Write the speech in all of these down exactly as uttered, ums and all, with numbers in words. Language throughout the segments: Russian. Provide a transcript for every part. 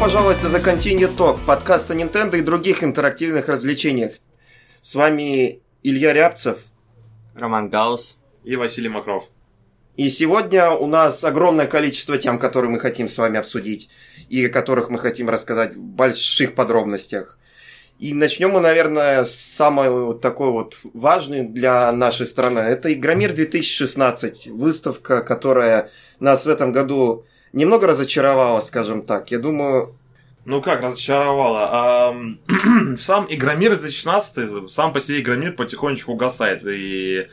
пожаловать на The Continue Talk, подкаст о Nintendo и других интерактивных развлечениях. С вами Илья Рябцев, Роман Гаус и Василий Мокров. И сегодня у нас огромное количество тем, которые мы хотим с вами обсудить и о которых мы хотим рассказать в больших подробностях. И начнем мы, наверное, с самой такой вот важной для нашей страны. Это Игромир две тысячи шестнадцать, выставка, которая нас в этом году немного разочаровала, скажем так. Я думаю... Ну как разочаровала? Сам Игромир две тысячи шестнадцать, сам по себе Игромир потихонечку угасает. И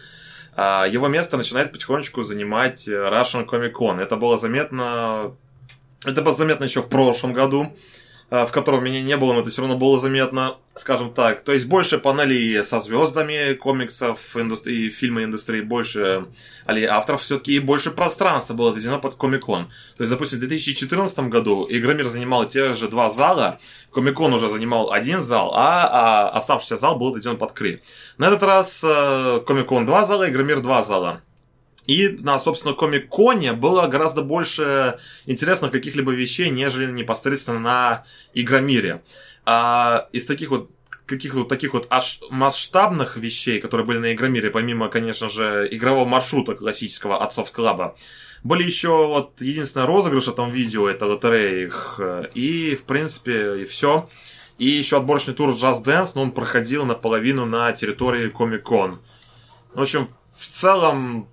его место начинает потихонечку занимать Russian Comic Con. Это было заметно... Это было заметно еще в прошлом году, в котором меня не было, но это все равно было заметно, скажем так. То есть больше панелей со звездами комиксов и фильмы индустрии, больше авторов все-таки и больше пространства было отведено под Комик-кон. То есть, допустим, в две тысячи четырнадцатом году Игромир занимал те же два зала, Комик-кон уже занимал один зал, а оставшийся зал был отведен под Кри. На этот раз Комик-кон два зала, Игромир два зала. И на, собственно, Комик-коне было гораздо больше интересных каких-либо вещей, нежели непосредственно на Игромире. А из таких вот каких-то таких вот аж масштабных вещей, которые были на Игромире, помимо, конечно же, игрового маршрута классического от Soft Club, были еще вот единственный розыгрыш в этом видео, это лотерея их, и, в принципе, и все. И еще отборочный тур Just Dance, но он проходил наполовину на территории Комик-кон. В общем, в целом...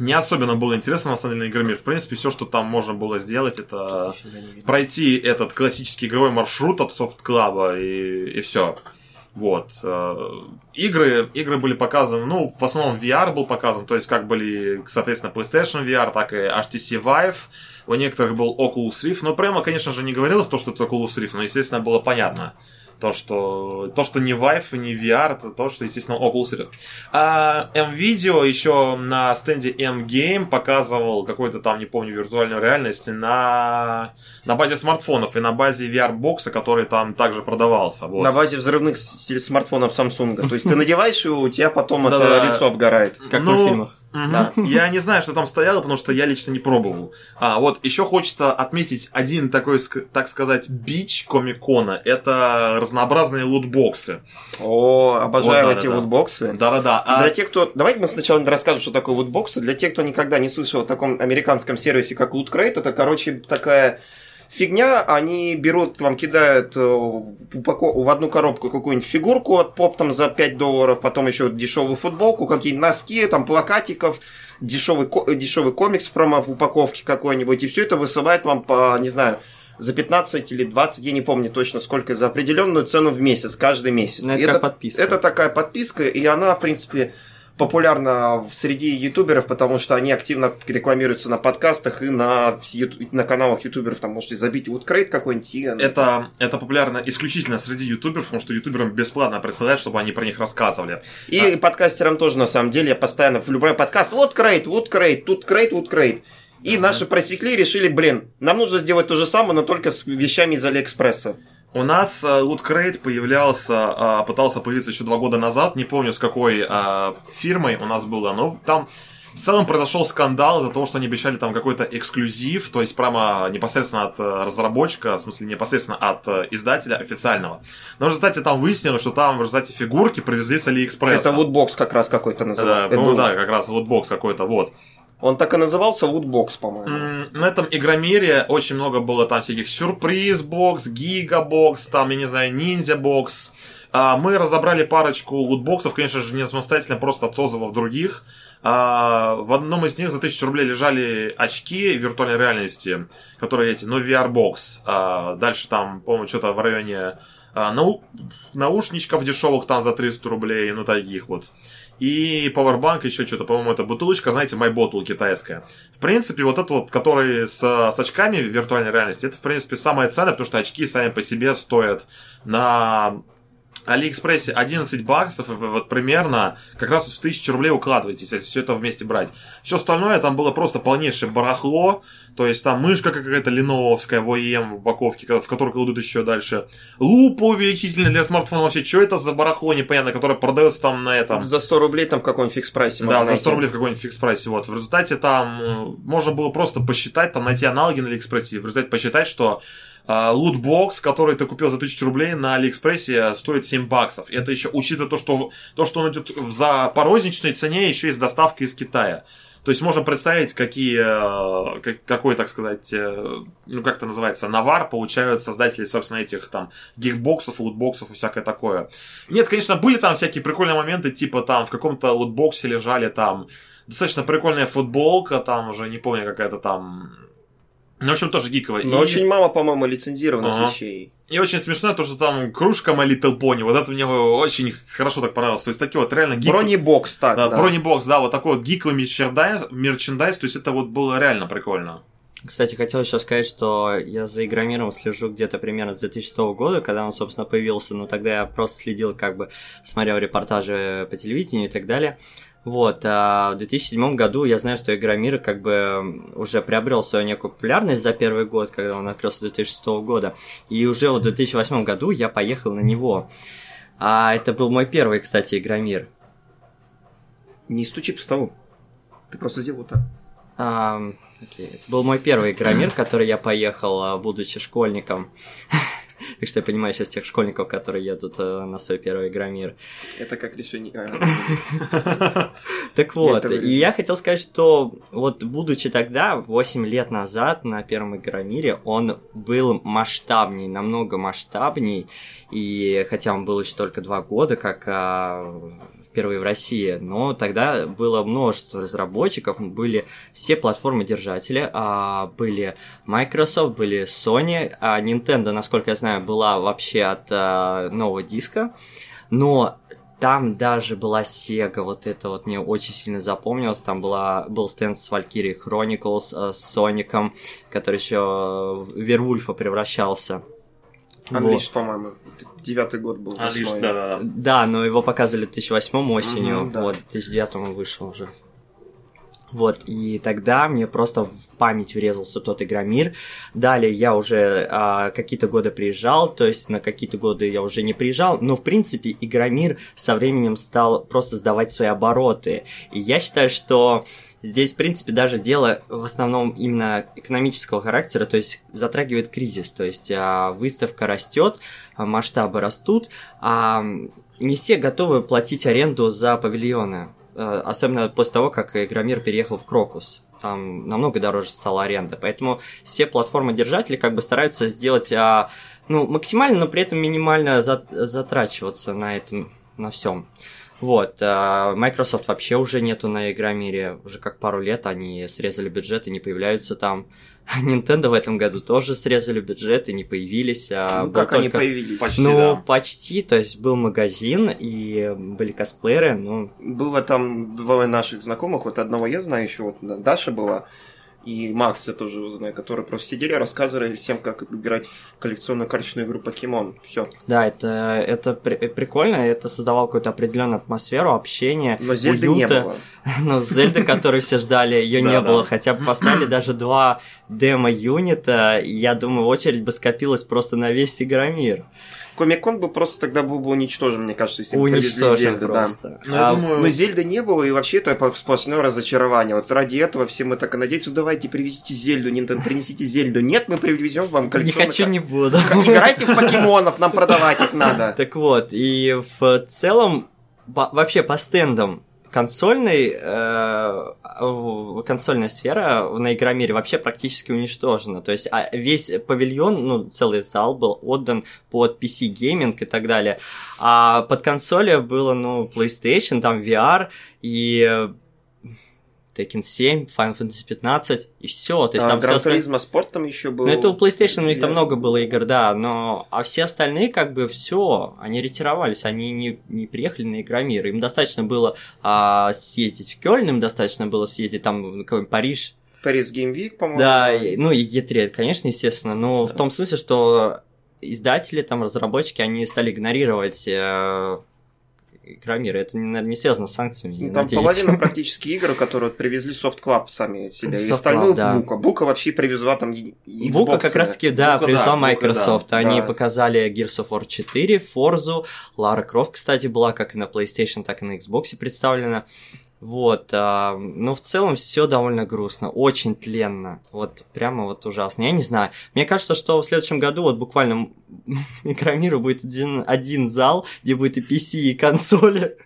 Не особенно было интересно, на самом деле, на Игромир. В принципе, все, что там можно было сделать, это пройти этот классический игровой маршрут от Soft Club и, и все. Вот. Игры, игры были показаны, ну, в основном ви ар был показан, то есть как были, соответственно, PlayStation ви ар, так и эйч ти си Vive. У некоторых был Oculus Rift, но прямо, конечно же, не говорилось то, что это Oculus Rift, но, естественно, было понятно. То, что, то, что не Vive, не ви ар, это то, что, естественно, Oculus Rift. А M-Video еще на стенде M-Game показывал какую-то там, не помню, виртуальную реальность на, на базе смартфонов и на базе ви ар-бокса, который там также продавался. Вот. На базе взрывных смартфонов Samsung. То есть ты надеваешь, и у тебя потом это лицо обгорает, как в фильмах. Mm-hmm. Да. Я не знаю, что там стояло, потому что я лично не пробовал. А, вот, еще хочется отметить один такой, так сказать, бич Комик-кона. Это разнообразные лутбоксы. О, обожаю вот, да, эти да, лутбоксы. Да-да-да. А... Для тех, кто... Давайте мы сначала расскажем, что такое лутбоксы. Для тех, кто никогда не слышал о таком американском сервисе, как Lootcrate, это, короче, такая... Фигня, они берут, вам кидают в одну коробку какую-нибудь фигурку от поп там за пять долларов, потом еще дешевую футболку, какие-нибудь носки, там плакатиков, дешевый, дешевый комикс прямо в упаковке какой-нибудь, и все это высылают вам по, не знаю, за пятнадцать или двадцать, я не помню точно сколько, за определенную цену в месяц, каждый месяц. Это, это, подписка. Это такая подписка, и она, в принципе... популярна среди ютуберов, потому что они активно рекламируются на подкастах и на, на каналах ютуберов. Там можете забить Lootcrate какой-нибудь. И... Это, это популярно исключительно среди ютуберов, потому что ютуберам бесплатно присылают, чтобы они про них рассказывали. И а... подкастерам тоже, на самом деле, я постоянно в любой подкаст Lootcrate, Lootcrate, Lootcrate, Lootcrate. И mm-hmm. наши просекли и решили, блин, нам нужно сделать то же самое, но только с вещами из Алиэкспресса. У нас Lootcrate появлялся, пытался появиться еще два года назад, не помню с какой фирмой у нас было, но там в целом произошел скандал из-за того, что они обещали там какой-то эксклюзив, то есть прямо непосредственно от разработчика, в смысле непосредственно от издателя официального. Но в результате там выяснилось, что там в результате фигурки привезли с Алиэкспресса. Это лутбокс как раз какой-то называется. Да, да, как раз лутбокс какой-то, вот. Он так и назывался Лутбокс, по-моему. На этом Игромире очень много было там всяких сюрприз-бокс, гигабокс, там, я не знаю, ниндзя-бокс. Мы разобрали парочку лутбоксов, конечно же, не самостоятельно, просто от отзывов других. В одном из них за тысячу рублей лежали очки виртуальной реальности, которые эти, но ви ар-бокс. Дальше там, по-моему, что-то в районе... Нау... наушничков дешевых там за триста рублей, ну таких вот. И пауэрбанк, еще что-то, по-моему, это бутылочка, знаете, MyBottle китайская. В принципе, вот это вот, который с, с очками виртуальной реальности, это, в принципе, самое ценное, потому что очки сами по себе стоят на Алиэкспрессе одиннадцать баксов, и вы вот примерно как раз в тысячу рублей укладываетесь, если все это вместе брать. Все остальное там было просто полнейшее барахло, то есть там мышка какая-то леновская в о и эм в упаковке, в которую кладут еще дальше. Лупа увеличительная для смартфона, вообще, что это за барахло непонятное, которое продается там на этом. За сто рублей там в каком-нибудь фикс-прайсе. Да, за сто рублей в каком-нибудь фикс-прайсе, вот. В результате там можно было просто посчитать, там найти аналоги на Алиэкспрессе, в результате посчитать, что Лутбокс, который ты купил за тысячу рублей на Алиэкспрессе, стоит семь баксов. Это еще, учитывая то, что, то, что он идет за, по розничной цене, еще и с доставкой из Китая. То есть можно представить, какие, как, какой, так сказать, ну как это называется, навар получают создатели, собственно, этих там гигбоксов, лутбоксов и всякое такое. Нет, конечно, были там всякие прикольные моменты, типа там в каком-то лутбоксе лежали там достаточно прикольная футболка, там уже не помню, какая-то там... Ну, в общем, тоже гиковая. Но и... очень мало, по-моему, лицензированных ага. вещей. И очень смешно то, что там кружка My Little Pony, вот это мне очень хорошо так понравилось. То есть такие вот реально гиковые... Бронебокс, так, да. да. Бронебокс, да, вот такой вот гиковый мерчендайз, мерчендайз, то есть это вот было реально прикольно. Кстати, хотел еще сказать, что я за Игромиром слежу где-то примерно с две тысячи шестого года, когда он, собственно, появился, но тогда я просто следил, как бы смотрел репортажи по телевидению и так далее. Вот, а в две тысячи седьмом году я знаю, что Игромир как бы уже приобрел свою некую популярность за первый год, когда он открылся две тысячи шестого года, и уже в две тысячи восьмом году я поехал на него. А это был мой первый, кстати, Игромир. Не стучи по столу, ты просто сделал вот так. А, окей. Это был мой первый Игромир, в который я поехал, будучи школьником. Так что я понимаю сейчас тех школьников, которые едут э, на свой первый Игромир. Это как решение... Так вот, и я хотел сказать, что вот будучи тогда, восемь лет назад, на первом Игромире, он был масштабней, намного масштабней, и хотя он был еще только два года, как впервые в России, но тогда было множество разработчиков, были все платформы-держатели, были Microsoft, были Sony, а Nintendo, насколько я знаю, была вообще от э, нового диска, но там даже была Sega, вот это вот мне очень сильно запомнилось, там была, был стенд с Valkyrie Chronicles, э, с Соником, который еще в Вервульфа превращался. Unleashed, вот. По-моему, девятый год был. Unleashed, да, да, да. Да, но его показывали в две тысячи восьмом осенью, mm-hmm, да. Вот, в две тысячи девятом он вышел уже. Вот, и тогда мне просто в память врезался тот Игромир. Далее я уже а, какие-то годы приезжал, то есть на какие-то годы я уже не приезжал, но в принципе Игромир со временем стал просто сдавать свои обороты. И я считаю, что здесь в принципе даже дело в основном именно экономического характера, то есть затрагивает кризис, то есть а, выставка растет, а, масштабы растут, а не все готовы платить аренду за павильоны. Особенно после того, как Игромир переехал в Крокус. Там намного дороже стала аренда. Поэтому все платформы-держатели как бы стараются сделать а, ну, максимально, но при этом минимально за- затрачиваться на этом, на всем. Вот. А Microsoft вообще уже нету на Игромире. Уже как пару лет они срезали бюджет и не появляются там. А Nintendo в этом году тоже срезали бюджет и не появились. А ну, как только... они появились? Почти, ну, да. почти, то есть был магазин и были косплееры, ну... Было там двое наших знакомых, вот одного я знаю, еще вот Даша была, и Макс, я тоже его знаю, которые просто сидели, рассказывали всем, как играть в коллекционную карточную игру Покемон, все. Да, это, это при- прикольно, это создавало какую-то определенную атмосферу, общение, но Зельды уюта. Не было. Но Зельды, которую все ждали, ее не было, хотя бы поставили даже два... демо-юнита, я думаю, очередь бы скопилась просто на весь Игромир. Комик-кон бы просто тогда был бы уничтожен, мне кажется, если бы повезли Зельду. Да. Ну, а, думаю... Но Зельды не было, и вообще это сплошное разочарование. Вот ради этого все мы так и надеемся, давайте привезите Зельду, Nintendo, принесите Зельду. Нет, мы привезем вам коллекционную... Не хочу, не буду. Играйте в покемонов, нам продавать их надо. Так вот, и в целом, вообще по стендам, Консольный, э, консольная сфера на Игромире вообще практически уничтожена. То есть весь павильон, ну, целый зал был отдан под пи си-гейминг и так далее. А под консоли было, ну, PlayStation, там ви ар и... Теккен семь, Final Fantasy пятнадцать и все. То есть а, там Gran Turismo осталось... Sport там еще был. Ну, это у PlayStation, у них там много было игр, да, но... А все остальные, как бы, все, они ретировались, они не, не приехали на Игромир. Им достаточно было а, съездить в Кёльн, им достаточно было съездить там в какой-нибудь Париж. В Paris Game Week, по-моему. Да, и, ну и и три, конечно, естественно, но да. В том смысле, что издатели, там, разработчики, они стали игнорировать... Э- Игромир, это, наверное, не связано с санкциями, ну, там надеюсь. Половина практически игр, которые вот привезли Soft Club сами себе, Soft и остальную Club, да. Бука. Бука вообще привезла там Xbox. Бука как раз-таки, да, Бука, привезла да, Microsoft. Бука, да. Они да. показали Gears of War четыре, Forza, Lara Croft, кстати, была как и на PlayStation, так и на Xbox представлена. Вот, а, но в целом все довольно грустно, очень тленно, вот прямо вот ужасно, я не знаю. Мне кажется, что в следующем году вот буквально Микромиру будет один, один зал, где будет и пи си, и консоли,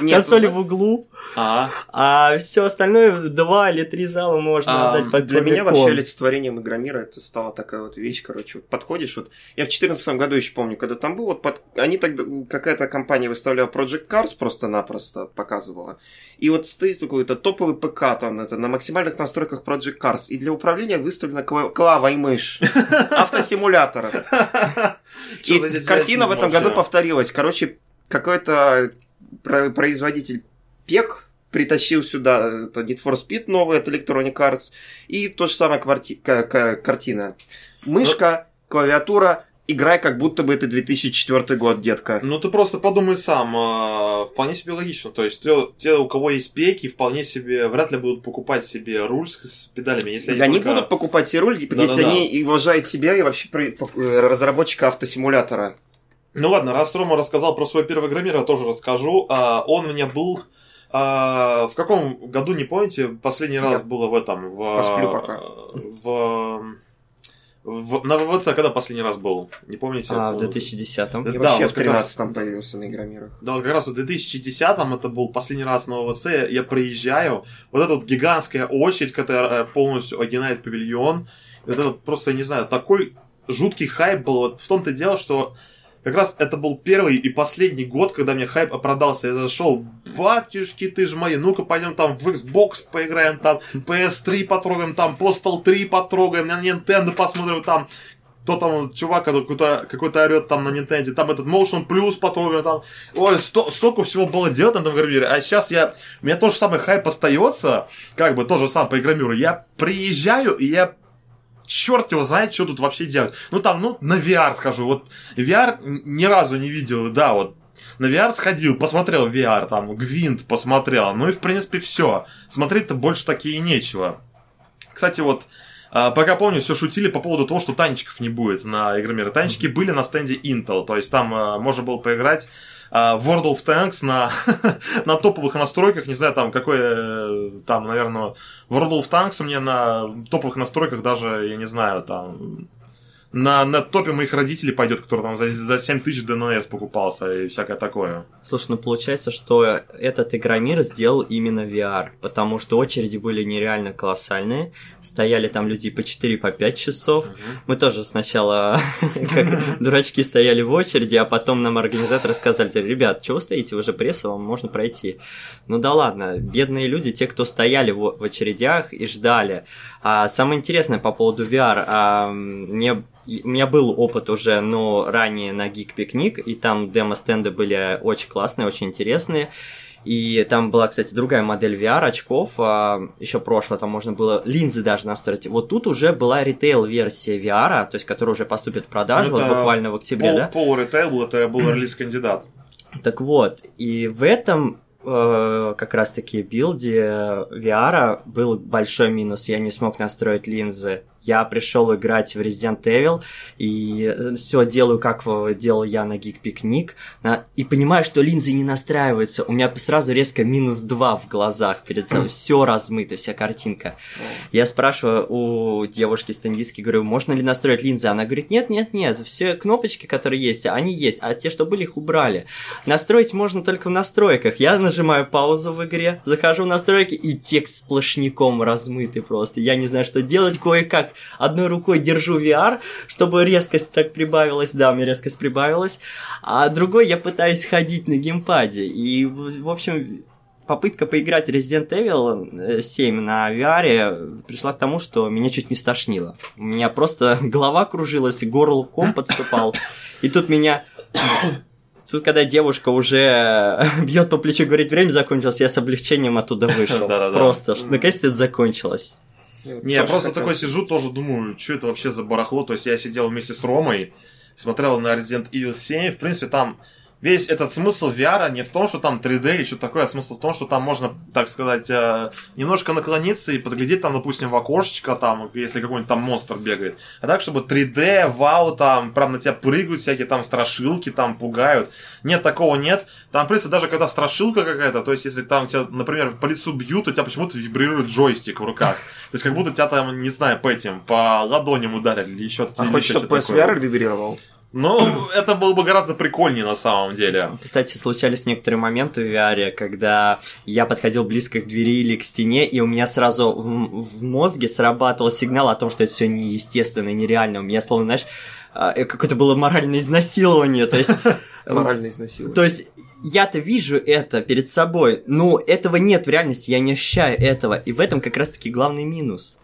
Нет, консоли ну... в углу, а, а все остальное два или три зала можно а, отдать под Для меня вообще олицетворением Игромира это стала такая вот вещь, короче, вот подходишь, вот я в четырнадцатом году еще помню, когда там был, вот под... они тогда, какая-то компания выставляла Project Cars просто-напросто показывала, и вот стоит какой-то топовый ПК там это, на максимальных настройках Project Cars, и для управления выставлена кла- клава и мышь автосимулятора. И картина в этом году повторилась, короче, какой-то производитель пек притащил сюда это Need for Speed новый от Electronic Arts и то же самое кварти... к- к- картина. Мышка, Но... клавиатура, играй как будто бы это две тысячи четвёртый год, детка. Ну ты просто подумай сам, вполне себе логично. То есть те, у кого есть пеки, вполне себе вряд ли будут покупать себе руль с педалями. Если они, они только... будут покупать себе руль, да, если да, они да. уважают себя и вообще разработчика автосимулятора. Ну ладно, раз Рома рассказал про свой первый Игромир, я тоже расскажу. А, он у меня был... А, в каком году, не помните? Последний раз я было в этом... В, посплю пока. В, в, на вэ вэ цэ когда последний раз был? Не помните? А, в две тысячи десятом. Да, и вообще вот в две тысячи тринадцатом раз... появился на Игромирах. Да, вот как раз в две тысячи десятом это был последний раз на вэ вэ цэ. Я проезжаю. Вот эта вот гигантская очередь, которая полностью огинает павильон. Вот это просто, я не знаю, такой жуткий хайп был. Вот в том-то дело, что... Как раз это был первый и последний год, когда мне хайп продался. Я зашел, батюшки ты ж мои, ну-ка пойдем там в Xbox поиграем, там пи эс три потрогаем, там Postal три потрогаем, на Nintendo посмотрим, там кто там чувак какой-то, какой-то орет там на Nintendo, там этот Motion Plus потрогаем, там. Ой, сто, столько всего было делать на этом Игромире. А сейчас я, у меня тот же самый хайп остается, как бы тоже сам по Игромиру. Я приезжаю и я... Черт его знает, что тут вообще делать. Ну там, ну, на ви ар скажу. Вот ви ар ни разу не видел, да, вот. На ви ар сходил, посмотрел ви ар, там, Гвинт посмотрел. Ну и, в принципе, все. Смотреть-то больше таки и нечего. Кстати, вот, пока помню, все шутили по поводу того, что танчиков не будет на Игромире. Танчики были на стенде Intel, то есть там можно было поиграть в World of Tanks на, на топовых настройках, не знаю, там, какой, там, наверное, World of Tanks у меня на топовых настройках даже, я не знаю, там, на, на топе моих родителей пойдет, который там за, за семь тысяч ди эн эс покупался и всякое такое. Слушай, ну получается, что этот Игромир сделал именно ви ар, потому что очереди были нереально колоссальные, стояли там люди по четыре, по пять часов. Угу. Мы тоже сначала как дурачки стояли в очереди, а потом нам организаторы сказали: ребят, чего стоите, вы же пресса, вам можно пройти. Ну да ладно, бедные люди, те, кто стояли в очередях и ждали. А самое интересное по поводу ви ар, а, мне... У меня был опыт уже, но ранее на Geek Picnic, и там демо-стенды были очень классные, очень интересные. И там была, кстати, другая модель ви ар-очков, еще прошлое, там можно было линзы даже настроить. Вот тут уже была ритейл-версия ви ар, то есть которая уже поступит в продажу, ну, вот буквально в октябре, пол, да? Полуритейл, это был релиз-кандидат. Так вот, и в этом... как раз-таки билде ви ар был большой минус, я не смог настроить линзы. Я пришел играть в Resident Evil, и все делаю, как делал я на Geek Picnic, и понимаю, что линзы не настраиваются. У меня сразу резко минус два в глазах перед собой, все размыто, вся картинка. Я спрашиваю у девушки-стендистки, говорю, можно ли настроить линзы? Она говорит, нет-нет-нет, все кнопочки, которые есть, они есть, а те, что были, их убрали. Настроить можно только в настройках. Я нажимаю Нажимаю паузу в игре, захожу в настройки, и текст сплошняком размытый просто. Я не знаю, что делать, кое-как одной рукой держу ви ар, чтобы резкость так прибавилась, да, у меня резкость прибавилась, а другой я пытаюсь ходить на геймпаде. И, в общем, попытка поиграть Resident Evil семь на ви ар пришла к тому, что меня чуть не стошнило. У меня просто голова кружилась, горлком подступал, и тут меня... Тут, когда девушка уже бьет по плечу, говорит, время закончилось, я с облегчением оттуда вышел. Просто, наконец-то это закончилось. Не, я просто такой сижу, тоже думаю, что это вообще за барахло. То есть я сидел вместе с Ромой, смотрел на Resident Evil семь, в принципе, там... весь этот смысл ви ар не в том, что там три дэ или что-то такое, а смысл в том, что там можно, так сказать, немножко наклониться и подглядеть там, допустим, в окошечко, там, если какой-нибудь там монстр бегает. А так, чтобы три дэ, вау, там, прям на тебя прыгают всякие там страшилки, там, пугают. Нет, такого нет. Там, в принципе, даже когда страшилка какая-то, то есть, если там тебя, например, по лицу бьют, у тебя почему-то вибрирует джойстик в руках. То есть, как будто тебя там, не знаю, по этим, по ладоням ударили или еще что-то. А хочешь, чтобы пи эс ви ар вибрировал? Ну, это было бы гораздо прикольнее на самом деле. Кстати, случались некоторые моменты в ви ар, когда я подходил близко к двери или к стене, и у меня сразу в, в мозге срабатывал сигнал о том, что это все неестественно и нереально. У меня, словно, знаешь, какое-то было моральное изнасилование. То есть... Моральное изнасилование. То есть я-то вижу это перед собой, но этого нет в реальности, я не ощущаю этого. И в этом как раз-таки главный минус.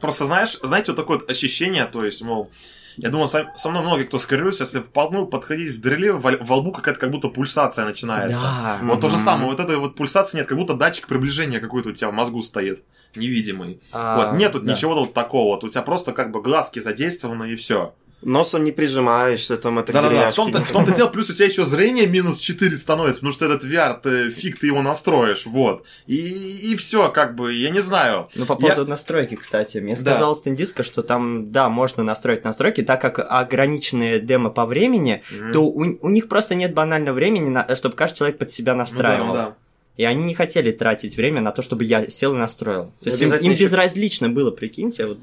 Просто, знаешь, знаете, вот такое вот ощущение, то есть, мол... Я думаю, со, со мной много кто скоррелируется, если вполне подходить в дрели, во, во лбу какая-то как будто пульсация начинается. Да. Вот mm-hmm. то же самое, вот этой вот пульсации нет, как будто датчик приближения какой-то у тебя в мозгу стоит, невидимый. А, вот, нет тут да. ничего вот такого, вот, у тебя просто как бы глазки задействованы и все. Носом не прижимаешься, там это да, да, в том-то, в том-то дело, плюс у тебя еще зрение минус четыре становится, потому что этот ви ар, ты, фиг ты его настроишь, вот. И, и все, как бы, я не знаю. Ну, по поводу я... настройки, кстати, мне да. сказал Стендиска, что там, да, можно настроить настройки, так как ограниченные демо по времени, mm-hmm. то у, у них просто нет банального времени, на, чтобы каждый человек под себя настраивал. Ну, да, ну, да. И они не хотели тратить время на то, чтобы я сел и настроил. То есть им, им еще... безразлично было, прикиньте, вот...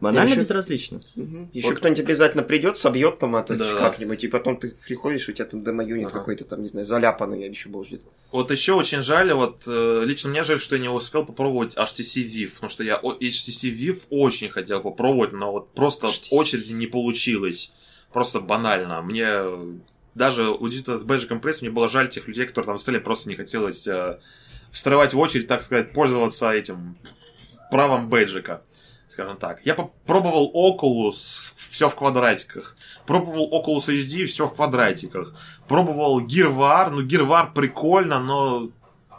Банально еще... безразлично. Угу. Еще вот. Кто-нибудь обязательно придет, собьет там это да. как-нибудь, и потом ты приходишь, у тебя там демо-юнит ага. какой-то там, не знаю, заляпанный, я еще был жить. Вот еще очень жаль, вот лично мне жаль, что я не успел попробовать эйч ти си Vive, потому что я эйч ти си Vive очень хотел попробовать, но вот просто эйч ти си. Очереди не получилось. Просто банально. Мне даже у Digital с Badge Compress мне было жаль тех людей, которые там стояли, просто не хотелось э, встревать в очередь, так сказать, пользоваться этим правом бэджика. Скажем так. Я попробовал Oculus, все в квадратиках. Пробовал Oculus эйч ди, все в квадратиках. Пробовал Gear ви ар, ну Gear ви ар прикольно, но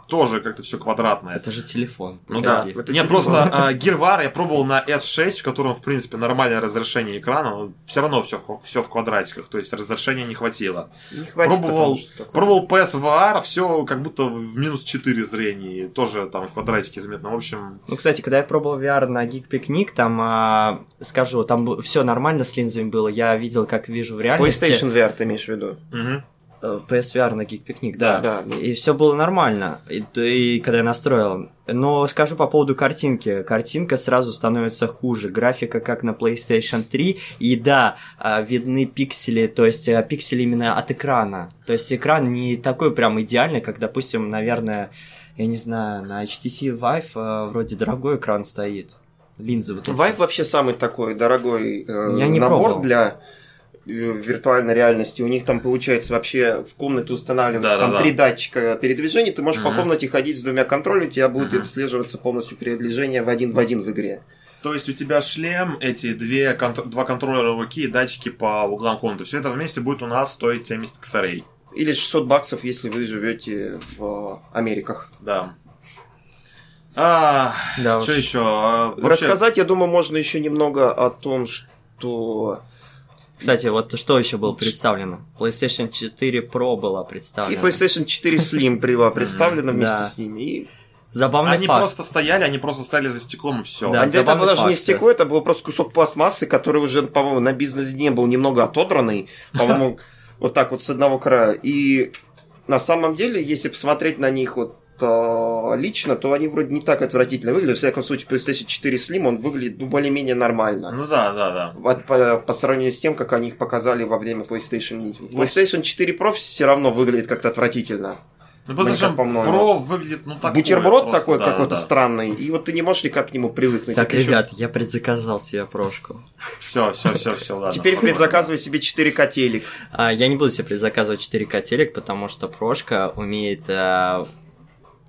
тоже как-то все квадратное. Это же телефон. Ну да. Это Нет, телефон. Просто uh, Gear ви ар я пробовал на эс шесть, в котором, в принципе, нормальное разрешение экрана, но все равно все, все в квадратиках, то есть разрешения не хватило. Не хватит, пробовал, пробовал пи эс ви ар, все как будто в минус четыре зрения, тоже там квадратики заметно, в общем... Ну, кстати, когда я пробовал ви ар на Geek Picnic, там, а, скажу, там все нормально с линзами было, я видел, как вижу в реальности... PlayStation ви ар ты имеешь в виду? Угу. пи эс ви ар на Geek Picnic, да. да. да. И все было нормально, и, и когда я настроил. Но скажу по поводу картинки. Картинка сразу становится хуже. Графика как на PlayStation три. И да, видны пиксели, то есть пиксели именно от экрана. То есть экран не такой прям идеальный, как, допустим, наверное, я не знаю, на эйч ти си Vive вроде дорогой экран стоит. Линзы вот эти. Vive вообще самый такой дорогой э, я не набор пробовал. Для... виртуальной реальности, у них там получается вообще в комнате устанавливаются да, там да, три да. датчика передвижения, ты можешь mm-hmm. по комнате ходить с двумя контроллерами, тебя будет mm-hmm. отслеживаться полностью передвижение в один в один в игре. То есть у тебя шлем, эти две, контр- два контроллера руки и датчики по углам комнаты. Все это вместе будет у нас стоить семьдесят косарей. Или шестьсот баксов, если вы живете в Америках. Да. А, да что еще? А, вообще... Рассказать, я думаю, можно еще немного о том, что... Кстати, вот что еще было представлено? PlayStation четыре Pro была представлена. И PlayStation четыре Slim была представлена вместе с ними. И... Забавный они факт. Просто стояли, они просто стояли за стеклом и все. Да, это было даже не стекло, это был просто кусок пластмассы, который уже, по-моему, на бизнес-дне был немного отодранный. По-моему, вот так вот с одного края. И на самом деле, если посмотреть на них вот лично, то они вроде не так отвратительно выглядят. В всяком случае, PlayStation четыре Slim, он выглядит ну, более-менее нормально. Ну да, да, да. От, по, по сравнению с тем, как они их показали во время PlayStation. PlayStation четыре Pro все равно выглядит как-то отвратительно. Ну, PlayStation Pro выглядит, ну, так. Бутерброд такой да, какой-то да. странный, и вот ты не можешь никак к нему привыкнуть. Так, ребят, еще... я предзаказал себе прошку. Все, все, все, все, ладно. Теперь предзаказывай себе четыре котелек. Я не буду себе предзаказывать четыре котелек, потому что прошка умеет...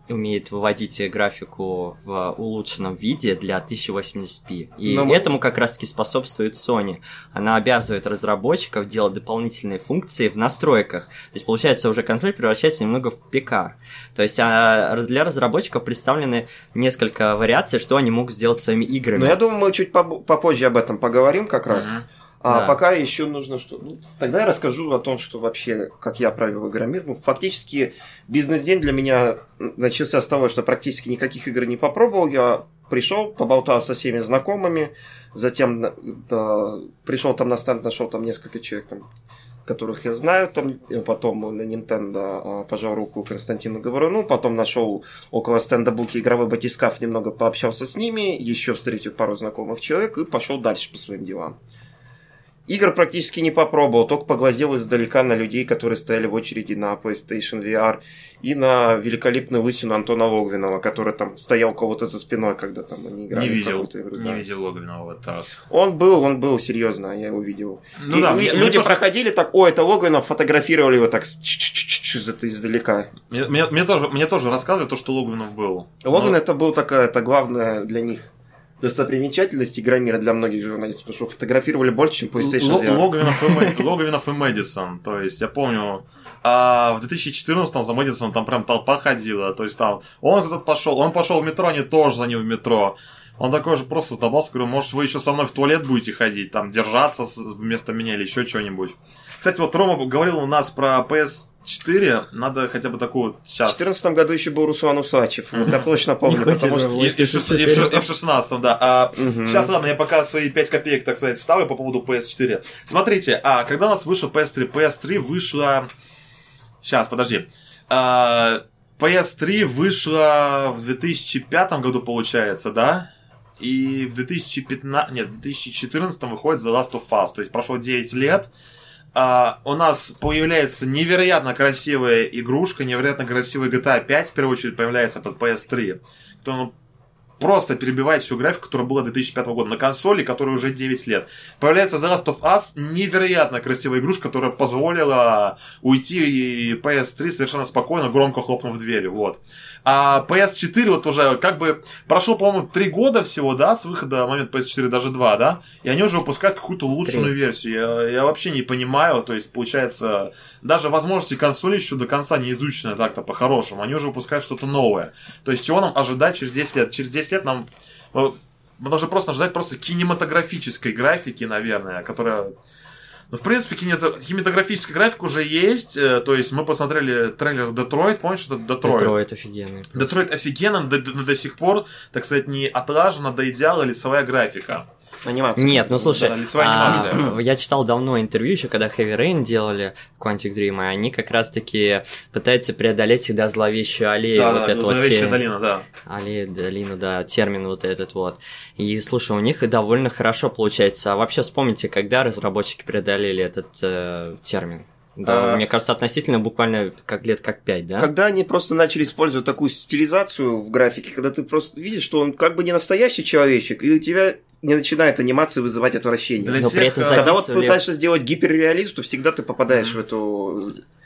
умеет выводить графику в улучшенном виде для тысяча восемьдесят пи. И Но... этому как раз-таки способствует Sony. Она обязывает разработчиков делать дополнительные функции в настройках. То есть, получается, уже консоль превращается немного в ПК. То есть, для разработчиков представлены несколько вариаций, что они могут сделать своими играми. Но я думаю, мы чуть попозже об этом поговорим как раз. Uh-huh. А да. Пока еще нужно что... Ну, тогда я расскажу о том, что вообще, как я правил Игромир. Ну, фактически, бизнес-день для меня начался с того, что практически никаких игр не попробовал. Я пришел, поболтал со всеми знакомыми, затем да, пришел там на стенд, нашел там несколько человек, там, которых я знаю, там, потом на Nintendo пожал руку Константину Говоруну, потом нашел около стенда Буки игровой батискаф, немного пообщался с ними, еще встретил пару знакомых человек и пошел дальше по своим делам. Игр практически не попробовал, только поглазел издалека на людей, которые стояли в очереди на PlayStation ви ар и на великолепную лысину Антона Логвинова, который там стоял у кого-то за спиной, когда там они играли. Не видел, игру, не да. видел Логвинова в этот раз. Он был, он был, серьезно, я его видел. Ну, да, мне, люди тоже... проходили так, о, это Логвинов, фотографировали его так издалека. Мне, мне, мне, тоже, мне тоже рассказывают то, что Логвинов был. Логвин Но... это был такая, это главное для них. Достопримечательность Игромира для многих журналистов, потому что фотографировали больше, чем PlayStation ви ар. Логвинов и Мэдисон, то есть я помню, в две тысячи четырнадцатом за Мэдисоном там прям толпа ходила, то есть там он кто-то пошел, он пошел в метро, они тоже за ним в метро. Он такой же просто сдобался, говорю, может вы еще со мной в туалет будете ходить, там держаться вместо меня или еще что-нибудь. Кстати, вот Рома говорил у нас про пи эс четыре, надо хотя бы такую вот сейчас... В две тысячи четырнадцатом году еще был Руслан Усачев, вот я точно помню, потому что... И в шестнадцатом, да. Сейчас, ладно, я пока свои пять копеек, так сказать, вставлю по поводу пи эс четыре. Смотрите, когда у нас вышел пи эс три? пи эс три вышла... Сейчас, подожди. пи эс три вышла в две тысячи пятом году, получается, да? И в две тысячи пятнадцатом... Нет, в две тысячи четырнадцатом выходит The Last of Us, то есть прошло девять лет. Uh, у нас появляется невероятно красивая игрушка, невероятно красивая джи ти эй пять, в первую очередь, появляется под пи эс три, которая просто перебивает всю графику, которая была две тысячи пятого года на консоли, которой уже девять лет. Появляется The Last of Us, невероятно красивая игрушка, которая позволила уйти и пи эс три совершенно спокойно, громко хлопнув дверью. Вот. А пи эс четыре вот уже как бы прошло, по-моему, три года всего, да, с выхода момента пи эс четыре, даже два, да, и они уже выпускают какую-то улучшенную версию. Я, я вообще не понимаю, то есть, получается, даже возможности консоли еще до конца не изучены так-то по-хорошему, они уже выпускают что-то новое. То есть, чего нам ожидать через десять лет? Через десять лет нам... Мы должны просто ожидать просто кинематографической графики, наверное, которая... Ну, в принципе, кинематографическая графика уже есть, то есть мы посмотрели трейлер «Детройт», помнишь, что это «Детройт»? «Детройт» офигенный. Просто. «Детройт» офигенный, но до, до, до сих пор, так сказать, не отлажена до идеала лицевая графика. Анимация. Нет, ну слушай, да, лицевая а, анимация. Я читал давно интервью еще, когда Heavy Rain делали Quantic Dream, и они как раз-таки пытаются преодолеть всегда зловещую аллею. Да, вот да, эту зловещая вот, долина, да. Аллея, долина, да, термин вот этот вот. И, слушай, у них довольно хорошо получается. А вообще вспомните, когда разработчики преодолели этот э, термин? Да, а... мне кажется, относительно буквально как лет как пять, да? Когда они просто начали использовать такую стилизацию в графике, когда ты просто видишь, что он как бы не настоящий человечек, и у тебя не начинает анимация вызывать отвращение. Для Но тех, при этом когда вот пытаешься сделать гиперреализм, то всегда ты попадаешь mm-hmm. в эту...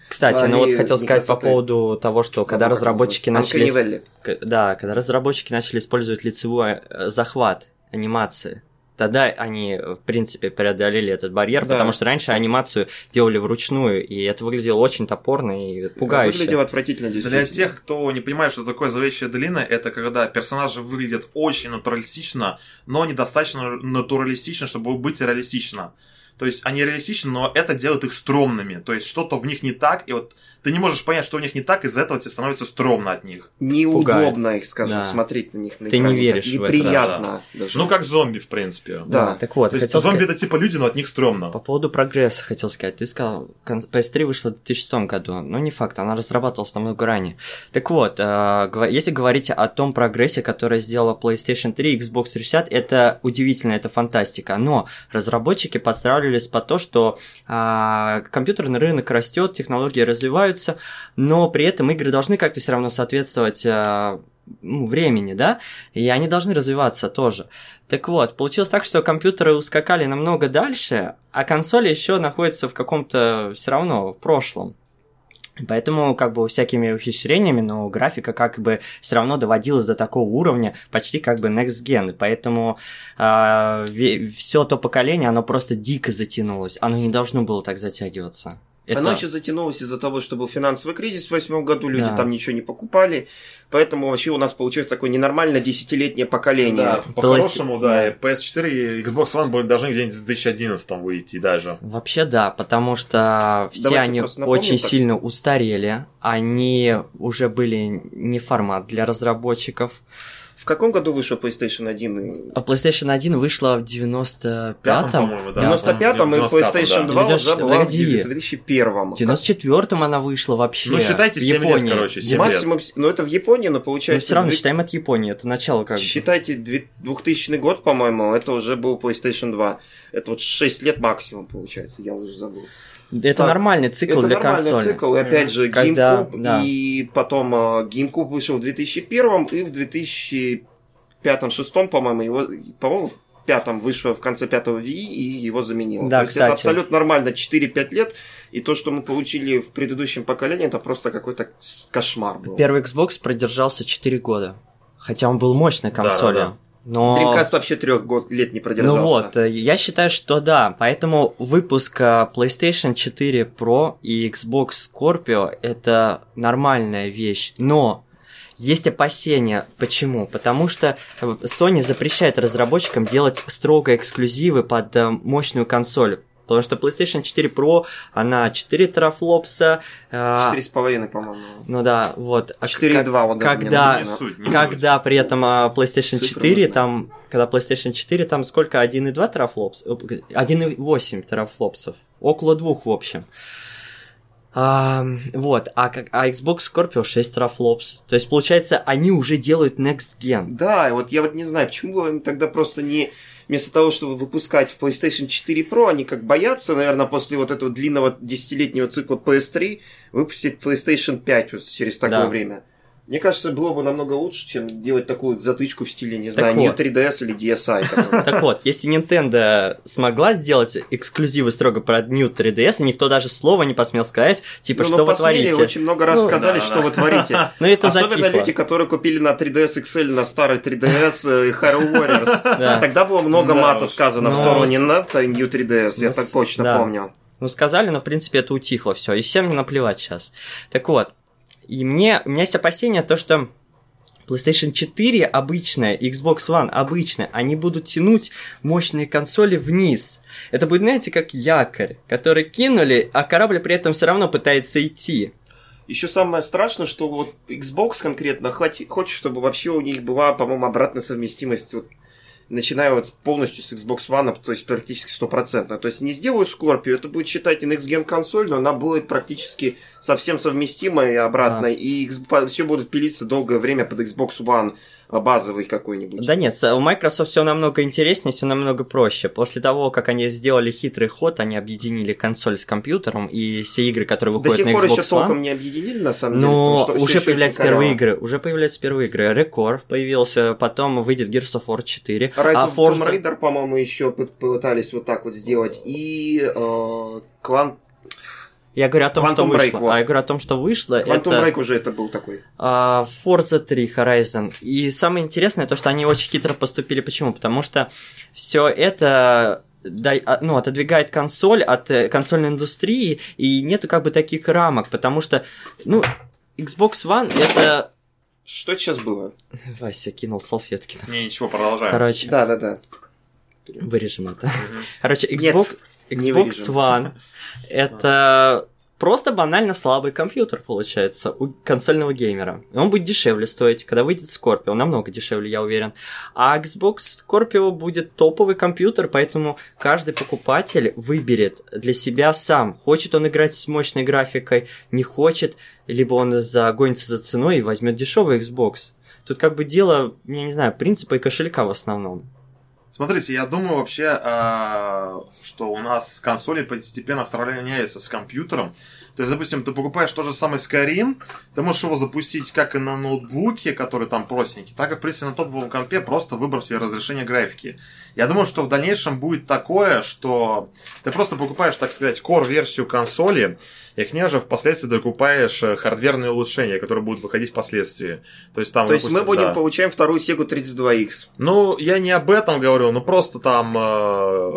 Кстати, ну вот хотел сказать по поводу того, что когда разработчики начали... Да, когда разработчики начали использовать лицевой захват анимации, тогда они, в принципе, преодолели этот барьер, да. Потому что раньше анимацию делали вручную, и это выглядело очень топорно и пугающе. Выглядело отвратительно, действительно. Для тех, кто не понимает, что такое зловещая долина, это когда персонажи выглядят очень натуралистично, но недостаточно натуралистично, чтобы быть реалистично. То есть они реалистичны, но это делает их стромными. То есть что-то в них не так, и вот ты не можешь понять, что в них не так, из-за этого тебе становится стромно от них. Неудобно Пугает. Их, скажем, да. смотреть на них. На ты экране. Не веришь так, в это. Неприятно. Да. Ну, как зомби, в принципе. Да. да. Так вот, есть, зомби сказать... это типа люди, но от них стромно. По поводу прогресса хотел сказать. Ты сказал, пи эс три вышла в две тысячи шестом году. Ну, не факт, она разрабатывалась намного ранее. Так вот, если говорить о том прогрессе, который сделала PlayStation три и Xbox триста шестьдесят, это удивительно, это фантастика. Но разработчики подстраивали по то, что а, компьютерный рынок растет, технологии развиваются, но при этом игры должны как-то все равно соответствовать а, времени, да, и они должны развиваться тоже. Так вот, получилось так, что компьютеры ускакали намного дальше, а консоли еще находятся в каком-то все равно в прошлом. Поэтому, как бы, всякими ухищрениями, но графика, как бы, все равно доводилась до такого уровня, почти как бы Next Gen. И поэтому э, все то поколение, оно просто дико затянулось. Оно не должно было так затягиваться. Это... Оно еще затянулось из-за того, что был финансовый кризис в две тысячи восьмом году, люди да. там ничего не покупали, поэтому вообще у нас получилось такое ненормальное десятилетнее поколение. Да, по-хорошему, есть... да, пи эс четыре и Xbox One были должны где-нибудь в две тысячи одиннадцатом выйти даже. Вообще да, потому что все Давайте они напомним, очень так. сильно устарели, они уже были не формат для разработчиков. В каком году вышла PlayStation один? PlayStation один вышла в девяносто пятом. В да. девяносто пятом, и PlayStation да. два уже была в две тысячи первом. В девяносто четвёртом она вышла вообще. Ну, считайте, в Японии. семь лет, короче, семь максимум... лет. Но это в Японии, но получается... Мы все равно считаем от Японии, это начало как бы. Считайте, двухтысячный год, по-моему, это уже был PlayStation два. Это вот шесть лет максимум, получается, я уже забыл. Это так, нормальный цикл это для нормальный консоли. Это нормальный цикл, и опять же, Когда, GameCube, да. и потом GameCube вышел в две тысячи первом, и в две тысячи пятом-шестом, по-моему, его, по-моему, в пятом вышло в конце пятого ви и, и его заменило. Да, то есть, кстати. Это абсолютно нормально, четыре-пять лет, и то, что мы получили в предыдущем поколении, это просто какой-то кошмар был. Первый Xbox продержался четыре года, хотя он был мощной консолью. Да, да, да. Но... Dreamcast вообще трех лет не продержался. Ну вот, я считаю, что да. Поэтому выпуск PlayStation четыре Pro и Xbox Scorpio – это нормальная вещь. Но есть опасения. Почему? Потому что Sony запрещает разработчикам делать строго эксклюзивы под мощную консоль. Потому что PlayStation четыре Pro, она четыре терафлопса. четыре с половиной, по-моему. Ну да, вот. четыре и два, вот. Когда, не суть, не когда суть. При этом PlayStation четыре, там, когда PlayStation четыре, там сколько? один и два терафлопса? один и восемь терафлопсов. Около двух, в общем. А, вот, а, а Xbox Scorpio шесть терафлопс. То есть, получается, они уже делают Next Gen. Да, вот я вот не знаю, почему они тогда просто не... Вместо того, чтобы выпускать PlayStation четыре Pro, они как боятся, наверное, после вот этого длинного десятилетнего цикла пи эс три выпустить PlayStation пять вот через такое да. время. Мне кажется, было бы намного лучше, чем делать такую затычку в стиле, не знаю, New три ди эс или ди эс ай. Так вот, если Nintendo смогла сделать эксклюзивы строго про New три ди эс, никто даже слова не посмел сказать, типа, что вы творите. Очень много раз сказали, что вы творите. Особенно люди, которые купили на три ди эс икс эль, на старый три ди эс и Hyrule Warriors. Тогда было много мата сказано в сторону New три ди эс, я так точно помню. Ну, сказали, но, в принципе, это утихло все, и всем наплевать сейчас. Так вот. И мне, у меня есть опасения, то, что PlayStation четыре обычная, Xbox One обычная, они будут тянуть мощные консоли вниз. Это будет, знаете, как якорь, который кинули, а корабль при этом все равно пытается идти. Еще самое страшное, что вот Xbox конкретно хватит, хочет, чтобы вообще у них была, по-моему, обратная совместимость, вот, начиная вот полностью с Xbox One, то есть практически сто процентов. То есть не сделаю Scorpio, это будет считать Next Gen консоль, но она будет практически совсем совместимой и обратной, да. и все будут пилиться долгое время под Xbox One базовый какой-нибудь. Да нет, у Microsoft все намного интереснее, все намного проще. После того, как они сделали хитрый ход, они объединили консоль с компьютером, и все игры, которые выходят на Xbox One... До сих пор еще толком не объединили, на самом деле. Но уже появляются первые игры, уже появляются первые игры. Record появился, потом выйдет Gears of War четыре. Rise а of Forza... Tomb Raider, по-моему, еще пытались вот так вот сделать. И э, клан... Я говорю о том, Quantum что Break, вышло. Вот. А я говорю о том, что вышло. Quantum это... Break уже это был такой. Uh, Forza три Horizon. И самое интересное то, что они очень хитро поступили. Почему? Потому что все это ну, отодвигает консоль от консольной индустрии, и нету как бы таких рамок, потому что ну Xbox One это... Что сейчас было? Вася кинул салфетки. Там. Не, ничего, продолжаем. Короче. Да, да, да. Вырежем это. Mm-hmm. Короче, Xbox... Нет. Xbox One – это просто банально слабый компьютер, получается, у консольного геймера. Он будет дешевле стоить, когда выйдет Scorpio, намного дешевле, я уверен. А Xbox Scorpio будет топовый компьютер, поэтому каждый покупатель выберет для себя сам, хочет он играть с мощной графикой, не хочет, либо он загонится за ценой и возьмет дешевый Xbox. Тут как бы дело, я не знаю, принципа и кошелька в основном. Смотрите, я думаю вообще, э, что у нас консоли постепенно сравняются с компьютером. То есть, допустим, ты покупаешь тот же самый Skyrim, ты можешь его запустить как и на ноутбуке, который там простенький, так и, в принципе, на топовом компе, просто выбрав себе разрешение графики. Я думаю, что в дальнейшем будет такое, что ты просто покупаешь, так сказать, core-версию консоли, и к ней же впоследствии докупаешь хардверные улучшения, которые будут выходить впоследствии. То есть, там, То допустим, есть мы будем да. получаем вторую Sega тридцать два икс. Ну, я не об этом говорю, но просто там... Э...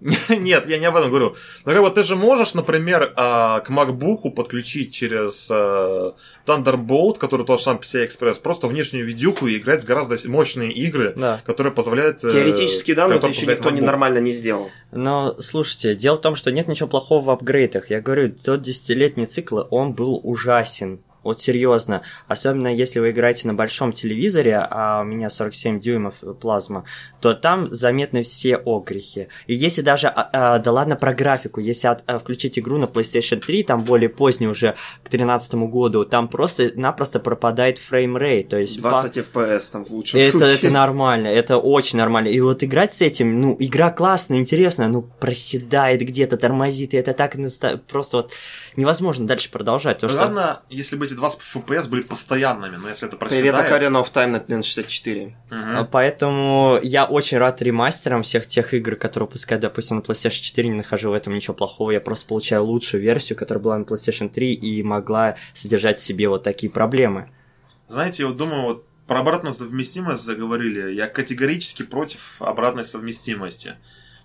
Нет, я не об этом говорю. Но как бы ты же можешь, например, к MacBook подключить через Thunderbolt, который тот же сам пи си ай-Express, просто внешнюю видюху и играть в гораздо мощные игры, да, которые позволяют... Теоретически, да, но это еще никто не нормально не сделал. Но, слушайте, дело в том, что нет ничего плохого в апгрейдах. Я говорю, тот десятилетний цикл, он был ужасен. Вот серьезно, особенно если вы играете на большом телевизоре, а у меня сорок семь дюймов плазма, то там заметны все огрехи. И если даже, а, а, да ладно про графику, если от, а, включить игру на PlayStation три, там более поздний уже, к тринадцатому году, там просто-напросто пропадает фреймрейт. То есть двадцать эф пи эс там в лучшем это, случае. Это нормально, это очень нормально. И вот играть с этим, ну, игра классная, интересная, ну, проседает где-то, тормозит, и это так просто вот невозможно дальше продолжать. Главное, что... если бы двадцать эф пи эс были постоянными, но если это проседает... Привет, Ocarina of Time на Nintendo шестьдесят четыре. Угу. Поэтому я очень рад ремастерам всех тех игр, которые пускают, допустим, на PlayStation четыре, не нахожу в этом ничего плохого, я просто получаю лучшую версию, которая была на PlayStation три и могла содержать в себе вот такие проблемы. Знаете, я вот думаю, вот про обратную совместимость заговорили, я категорически против обратной совместимости.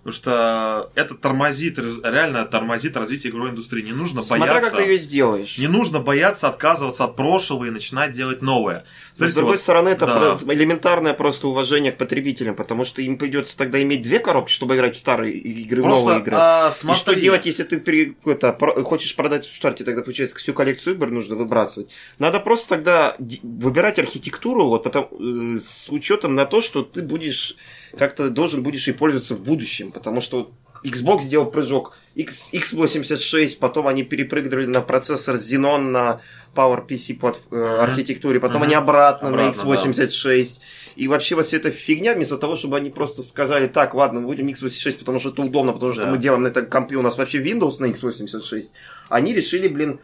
Потому что это тормозит, реально тормозит развитие игровой индустрии. Не нужно Смотря бояться... Смотря как ты ее сделаешь. Не нужно бояться отказываться от прошлого и начинать делать новое. Смотрите, с другой вот, стороны, это да. элементарное просто уважение к потребителям, потому что им придется тогда иметь две коробки, чтобы играть в старые игры, просто, в новые игры. А, смотри... И что делать, если ты при, это, про, хочешь продать в старте, тогда, получается, всю коллекцию игр нужно выбрасывать. Надо просто тогда выбирать архитектуру вот, потом, э, с учетом на то, что ты будешь как-то должен будешь и пользоваться в будущем. Потому что Xbox сделал прыжок икс восемьдесят шесть, потом они перепрыгнули на процессор Xenon на PowerPC под, э, mm-hmm. архитектуре, потом mm-hmm. они обратно, обратно на икс восемьдесят шесть. Да. И вообще вот вся эта фигня, вместо того, чтобы они просто сказали, так, ладно, мы будем икс восемьдесят шесть, потому что это удобно, потому что да. мы делаем на этом компе, у нас вообще Windows на икс восемьдесят шесть, они решили, блин,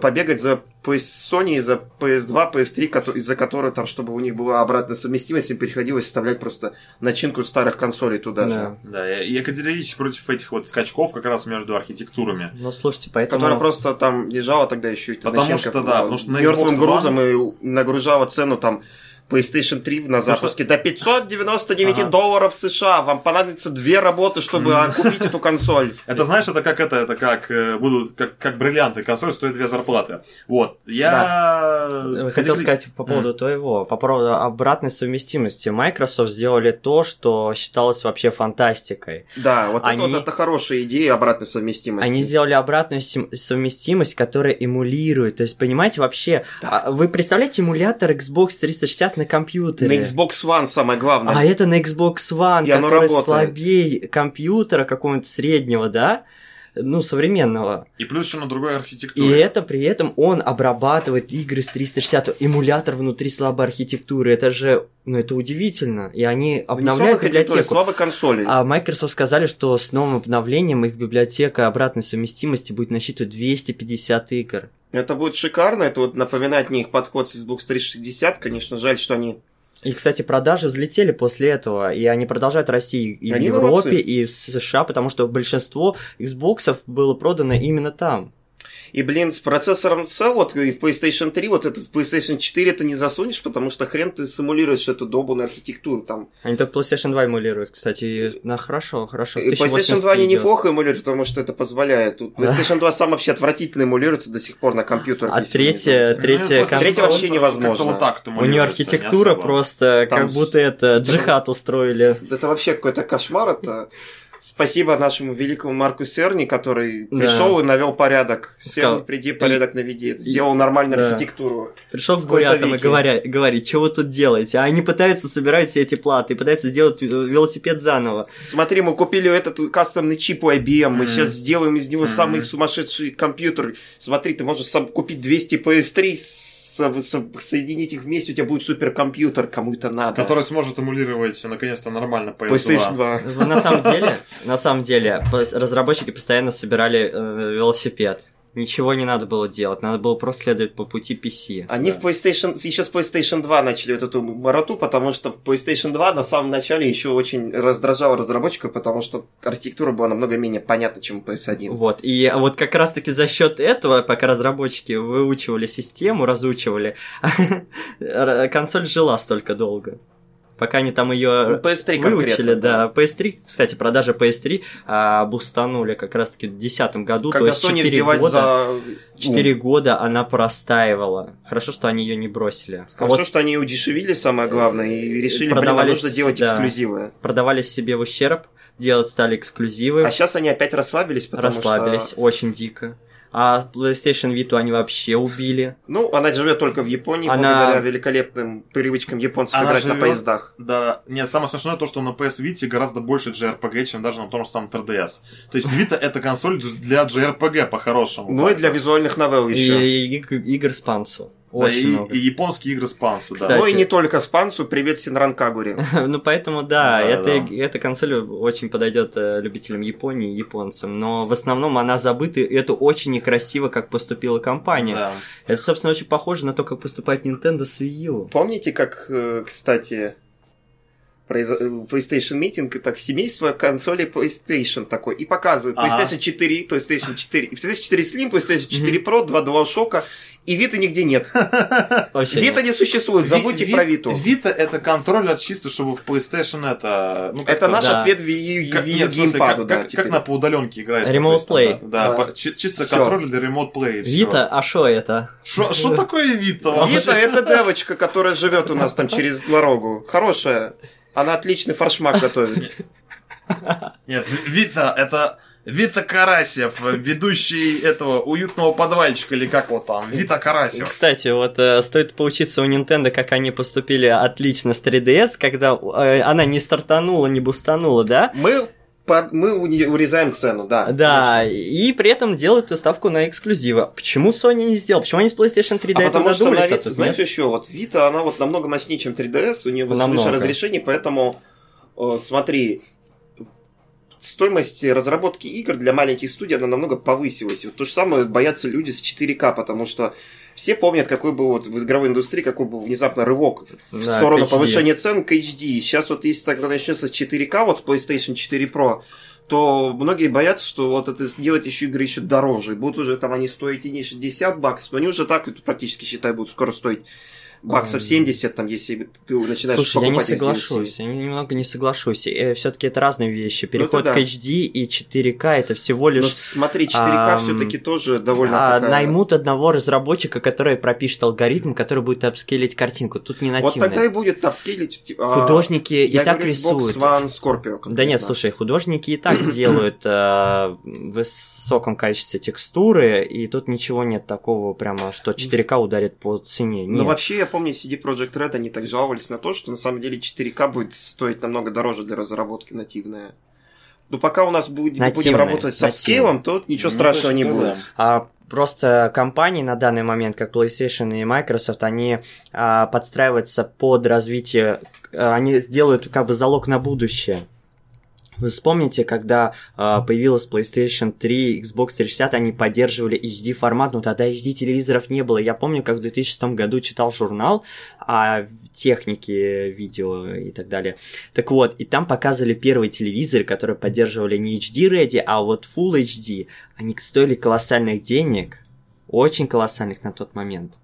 побегать за Sony и за пи эс два, пи эс три, из-за которой там, чтобы у них была обратная совместимость, им приходилось вставлять просто начинку старых консолей туда да. же. Да, я категорически против этих вот скачков как раз между архитектурами. Ну, слушайте, поэтому... Которая просто там лежала тогда еще и потому что, да, потому что на мертвым грузом One... и нагружала цену там PlayStation три на запуске до пятьсот девяносто девять ага. долларов США. Вам понадобится две работы, чтобы купить эту консоль. Это, знаешь, это как это, это как будут как, как бриллианты. Консоль стоит две зарплаты. Вот. Я да. хотел сказать по поводу mm. твоего, по поводу обратной совместимости. Microsoft сделали то, что считалось вообще фантастикой. Да, вот Они... это, вот, это хорошая идея обратной совместимости. Они сделали обратную совместимость, которая эмулирует. То есть, понимаете, вообще, да. вы представляете эмулятор Xbox триста шестьдесят на компьютере. На Xbox Уан самое главное. А это на Xbox Уан, который слабее компьютера какого-нибудь среднего, да? Ну, современного. И плюс еще на другой архитектуре. И это при этом он обрабатывает игры с триста шестьдесят, эмулятор внутри слабой архитектуры. Это же, ну, это удивительно. И они обновляют библиотеку. Слабые консоли. А Microsoft сказали, что с новым обновлением их библиотека обратной совместимости будет насчитывать двести пятьдесят игр. Это будет шикарно, это вот напоминает мне их подход с Xbox триста шестьдесят, конечно, жаль, что они... И, кстати, продажи взлетели после этого, и они продолжают расти и они в Европе, молодцы. И в США, потому что большинство Xbox'ов было продано именно там. И, блин, с процессором С, вот, и в PlayStation три, вот это в PlayStation четыре это не засунешь, потому что хрен ты симулируешь эту долбанную архитектуру там. Они только PlayStation два эмулируют, кстати, на хорошо, хорошо. И PlayStation два они неплохо эмулируют, потому что это позволяет. PlayStation два сам вообще отвратительно эмулируется до сих пор на компьютерах. А третья, третья, третья вообще невозможно. У нее архитектура просто, как будто это джихад устроили. Это вообще какой-то кошмар, это... Спасибо нашему великому Марку Серни, который да. пришел и навел порядок. Серни, приди, порядок наведи. Сделал нормальную да. архитектуру. Пришел к бурятам и говорит, что вы тут делаете? А они пытаются собирать все эти платы, пытаются сделать велосипед заново. Смотри, мы купили этот кастомный чип у ай би эм, мы mm. сейчас сделаем из него mm. самый сумасшедший компьютер. Смотри, ты можешь сам купить двести пи эс три, со- со- соединить их вместе, у тебя будет суперкомпьютер, кому это надо. Который сможет эмулировать, наконец-то, нормально пи эс два. На самом деле... На самом деле, разработчики постоянно собирали э, велосипед. Ничего не надо было делать, надо было просто следовать по пути пи си. Они да. в PlayStation, еще с PlayStation два начали вот эту мароту, потому что в PlayStation два на самом начале еще очень раздражало разработчиков, потому что архитектура была намного менее понятна, чем пи эс один. Вот, и вот как раз-таки за счет этого, пока разработчики выучивали систему, разучивали, консоль жила столько долго. Пока они там ее пи эс три выучили, да. пи эс три, кстати, продажи пи эс три а, бустанули как раз-таки в две тысячи десятом году, когда то есть четыре года, за... четыре года она простаивала. Хорошо, что они ее не бросили. Хорошо, а вот... что они ее удешевили, самое главное, и решили, блин, нужно делать да, эксклюзивы. Продавались себе в ущерб, делать стали эксклюзивы. А сейчас они опять расслабились, потому расслабились, что... очень дико. А PlayStation Vita они вообще убили. Ну, она живет только в Японии, она... благодаря великолепным привычкам японцев она играть живёт... на поездах. Да, нет, самое смешное то, что на пи эс Vita гораздо больше джей ар пи джи, чем даже на том же самом три ди эс. То есть Vita это консоль для джей ар пи джи по-хорошему. Ну и для визуальных новелл еще. И, и, и игр с панцу. Очень да, много. И, и японские игры с панцу, кстати, да. Ну и не только с панцу, привет Синран Кагури. Ну поэтому, да, да, эта, да, эта консоль очень подойдет любителям Японии и японцам, но в основном она забыта, и это очень некрасиво, как поступила компания. Да. Это, собственно, очень похоже на то, как поступает Nintendo с Wii U. Помните, как, кстати... PlayStation Meeting, и так семейство консолей PlayStation такой, и показывают PlayStation четыре, PlayStation четыре, PlayStation четыре Slim, PlayStation четыре Pro, два DualShock, и Vita нигде нет. Vita не существует, забудьте про Vita. Vita это контроллер чисто, чтобы в PlayStation это... Это наш ответ Wii геймпаду, да. Как она по удаленке играет. Remote Play. Да, чисто контроллер для Remote Play. Vita, а шо это? Что такое Vita? Vita это девочка, которая живет у нас там через дорогу. Хорошая. Она отличный форшмак готовит. Нет, Вита, это Вита Карасев, ведущий этого уютного подвальчика, или как вот там, Вита Карасев. Кстати, вот э, стоит поучиться у Nintendo, как они поступили отлично с три ди эс, когда э, она не стартанула, не бустанула, да? Мы... Под, мы урезаем цену, да. Да, конечно. И при этом делают ставку на эксклюзивы. Почему Sony не сделал? Почему они с PlayStation три ди а это потому что она, знаешь, знаешь еще, вот Vita, она вот намного мощнее, чем три ди эс, у нее выше разрешение, поэтому, э, смотри, стоимость разработки игр для маленьких студий, она намного повысилась. Вот то же самое боятся люди с четыре ка, потому что все помнят, какой был вот в игровой индустрии, какой был внезапно рывок в да, сторону повышения цен к эйч ди. Сейчас вот если тогда начнется с четыре ка, вот с PlayStation четыре Pro, то многие боятся, что вот это сделать еще игры еще дороже. Будут уже там они стоить и не шестьдесят баксов, но они уже так практически, считай, будут скоро стоить баксов семьдесят, там, если ты начинаешь Слушай, покупать... Слушай, я не соглашусь, я немного не соглашусь. Все-таки это разные вещи. Переход ну, да. к эйч ди и четыре ка это всего лишь... Но смотри, четыре ка а, все-таки тоже довольно а, такая... Наймут одного разработчика, который пропишет алгоритм, который будет апскейлить картинку. Тут не нативно. Вот тогда и будет апскейлить... Художники а, и так говорю, рисуют. Box One, Scorpio, да нет, слушай, художники и так делают в высоком качестве текстуры, и тут ничего нет такого прямо, что четыре ка ударит по цене. Ну вообще, я помню, си ди Projekt Red, они так жаловались на то, что на самом деле четыре ка будет стоить намного дороже для разработки нативная. Но пока у нас будет, нативные, будем работать с апскейлом, то ничего ну, страшного то, не будет. А просто компании на данный момент, как PlayStation и Microsoft, они а, подстраиваются под развитие, а, они делают как бы залог на будущее. Вы вспомните, когда э, появилась PlayStation три, Xbox триста шестьдесят, они поддерживали эйч ди-формат, но тогда эйч ди-телевизоров не было. Я помню, как в две тысячи шестом году читал журнал о технике видео и так далее. Так вот, и там показывали первые телевизоры, которые поддерживали не эйч ди-ready, а вот Full эйч ди. Они стоили колоссальных денег, очень колоссальных на тот момент.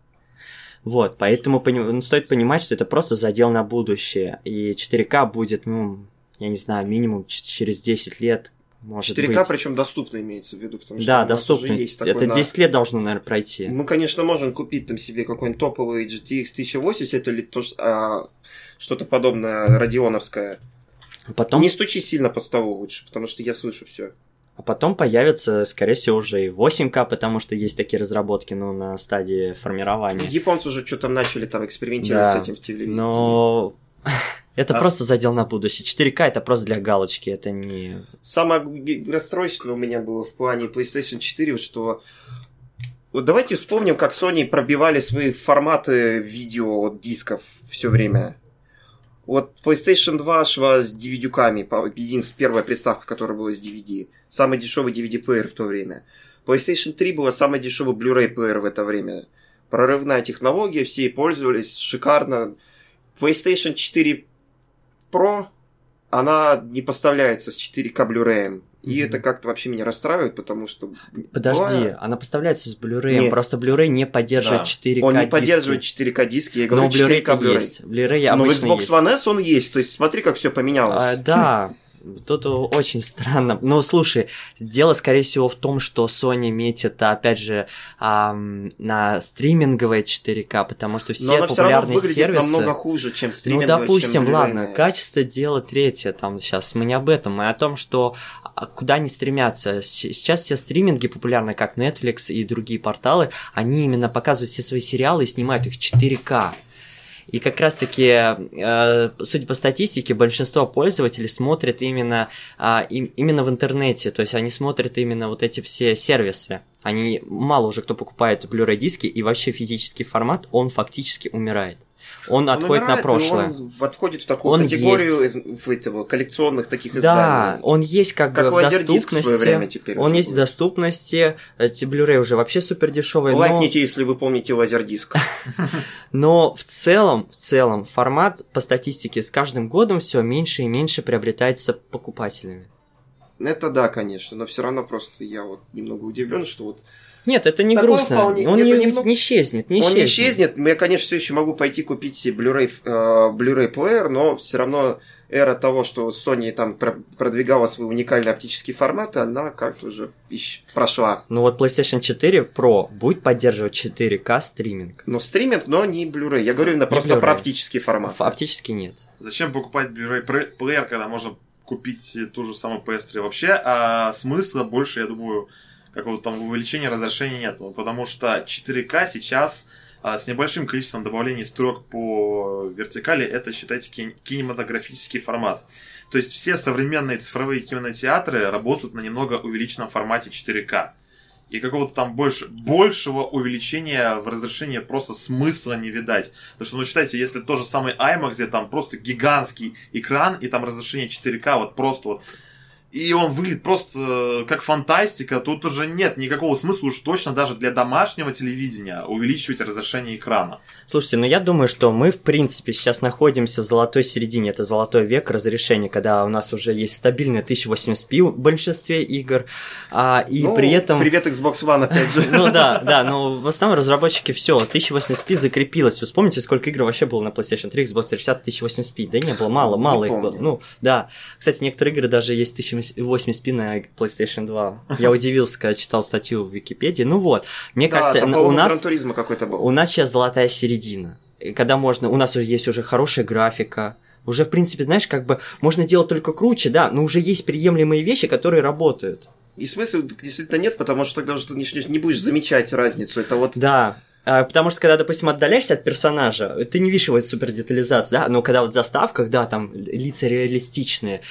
Вот, поэтому поним... стоит понимать, что это просто задел на будущее, и четыре ка будет, ну... я не знаю, минимум через десять лет, может четыре ка, быть. четыре ка, причем доступно имеется в виду, потому что да, у нас доступно. Уже есть такой... Да, доступно. Это десять лет должно, наверное, пройти. Мы, конечно, можем купить там себе какой-нибудь топовый джи ти экс тысяча восемьдесят или то, а, что-то подобное радионовское. А потом... Не стучи сильно по столу лучше, потому что я слышу все. А потом появится, скорее всего, уже и восемь ка, потому что есть такие разработки, ну, на стадии формирования. Японцы уже что-то начали там экспериментировать да, с этим в телевидении. но... Это а... просто задел на будущее. четыре ка это просто для галочки, это не... Самое расстройство у меня было в плане PlayStation четыре, что... Вот давайте вспомним, как Sony пробивали свои форматы видео дисков все время. Вот PlayStation два шла с ди ви ди-ками, единственная первая приставка, которая была с ди ви ди. Самый дешевый ди ви ди-плеер в то время. PlayStation три была самый дешевый Blu-ray-плеер в это время. Прорывная технология, все ей пользовались, шикарно. PlayStation четыре Pro, она не поставляется с четыре ка Blu-ray. И mm-hmm. это как-то вообще меня расстраивает, потому что... Подожди, была... она поставляется с Blu-ray, просто Blu-ray не поддерживает да. четыре ка диски. Он не поддерживает четыре ка диски, я говорю, но Blu-ray Blu-ray. Есть. Blu-ray но в Xbox есть. One S он есть, то есть смотри, как все поменялось. А, да, тут очень странно. Но слушай, дело, скорее всего, в том, что Sony метит, опять же, эм, на стриминговое четыре ка, потому что все но популярные сервисы... Но намного хуже, чем стриминговое. Ну, допустим, чем ладно, качество дело третье, там сейчас мы не об этом, мы о том, что... куда они стремятся. Сейчас все стриминги популярны, как Netflix и другие порталы, они именно показывают все свои сериалы и снимают их в четыре ка. И как раз-таки, судя по статистике, большинство пользователей смотрят именно, именно в интернете, то есть они смотрят именно вот эти все сервисы. Они мало уже кто покупает Blu-ray диски, и вообще физический формат, он фактически умирает. Он, он отходит умирает, на прошлое. Он отходит в такую он категорию из, в этого, коллекционных таких изданий. Да, он есть как, как бы в доступности. В свое время теперь он есть будет. В доступности. Blu-ray уже вообще супер дешевый. Лайкните, но... если вы помните лазердиск. Но в целом, в целом формат по статистике с каждым годом все меньше и меньше приобретается покупателями. Это да, конечно, но все равно просто я вот немного удивлен, что вот. Нет, это не такое грустно. Вполне... Он не, немного... не исчезнет, не исчезнет. Он не исчезнет. Я, конечно, все еще могу пойти купить себе Blu-ray, э, Blu-ray плеер, но все равно эра того, что Sony там продвигала свой уникальный оптический формат, она как-то уже ищ... прошла. Ну вот PlayStation четыре Pro будет поддерживать четыре ка стриминг. Ну стриминг, но не Blu-ray. Я говорю именно не просто Blu-ray. Про оптический формат. Оптический нет. Зачем покупать Blu-ray плеер, когда можно купить ту же самую пи эс три вообще? А смысла больше, я думаю... какого-то там увеличения, разрешения нет. Потому что четыре ка сейчас а, с небольшим количеством добавлений строк по вертикали, это, считайте, кин- кинематографический формат. То есть все современные цифровые кинотеатры работают на немного увеличенном формате четыре ка. И какого-то там больше, большего увеличения в разрешении просто смысла не видать. Потому что, ну, считайте, если тот же самый IMAX, где там просто гигантский экран, и там разрешение четыре ка вот просто вот... И он выглядит просто как фантастика. Тут уже нет никакого смысла уж точно даже для домашнего телевидения увеличивать разрешение экрана. Слушайте, ну я думаю, что мы, в принципе, сейчас находимся в золотой середине. Это золотой век разрешения, когда у нас уже есть стабильное тысяча восемьдесят пи в большинстве игр. А, и ну, при этом... привет Xbox One, опять же. Ну да, да, но в основном разработчики все, тысяча восемьдесят пи закрепилось. Вы вспомните, сколько игр вообще было на PlayStation три, Xbox триста шестьдесят, тысяча восемьдесят пи? Да не было, мало, мало их было. Ну да, кстати, некоторые игры даже есть тысяча восемьдесят пи. восемьдесят пи на PlayStation два. Я удивился, когда читал статью в Википедии. Ну вот, мне да, кажется, там, у нас у нас сейчас золотая середина, когда можно, у нас уже есть уже хорошая графика, уже в принципе, знаешь, как бы можно делать только круче, да, но уже есть приемлемые вещи, которые работают. И смысла действительно нет, потому что тогда уже ты не будешь замечать разницу. Это вот. Да. Потому что, когда, допустим, отдаляешься от персонажа, ты не видишь его супердетализацию, да, но когда вот в заставках, да, там лица реалистичные,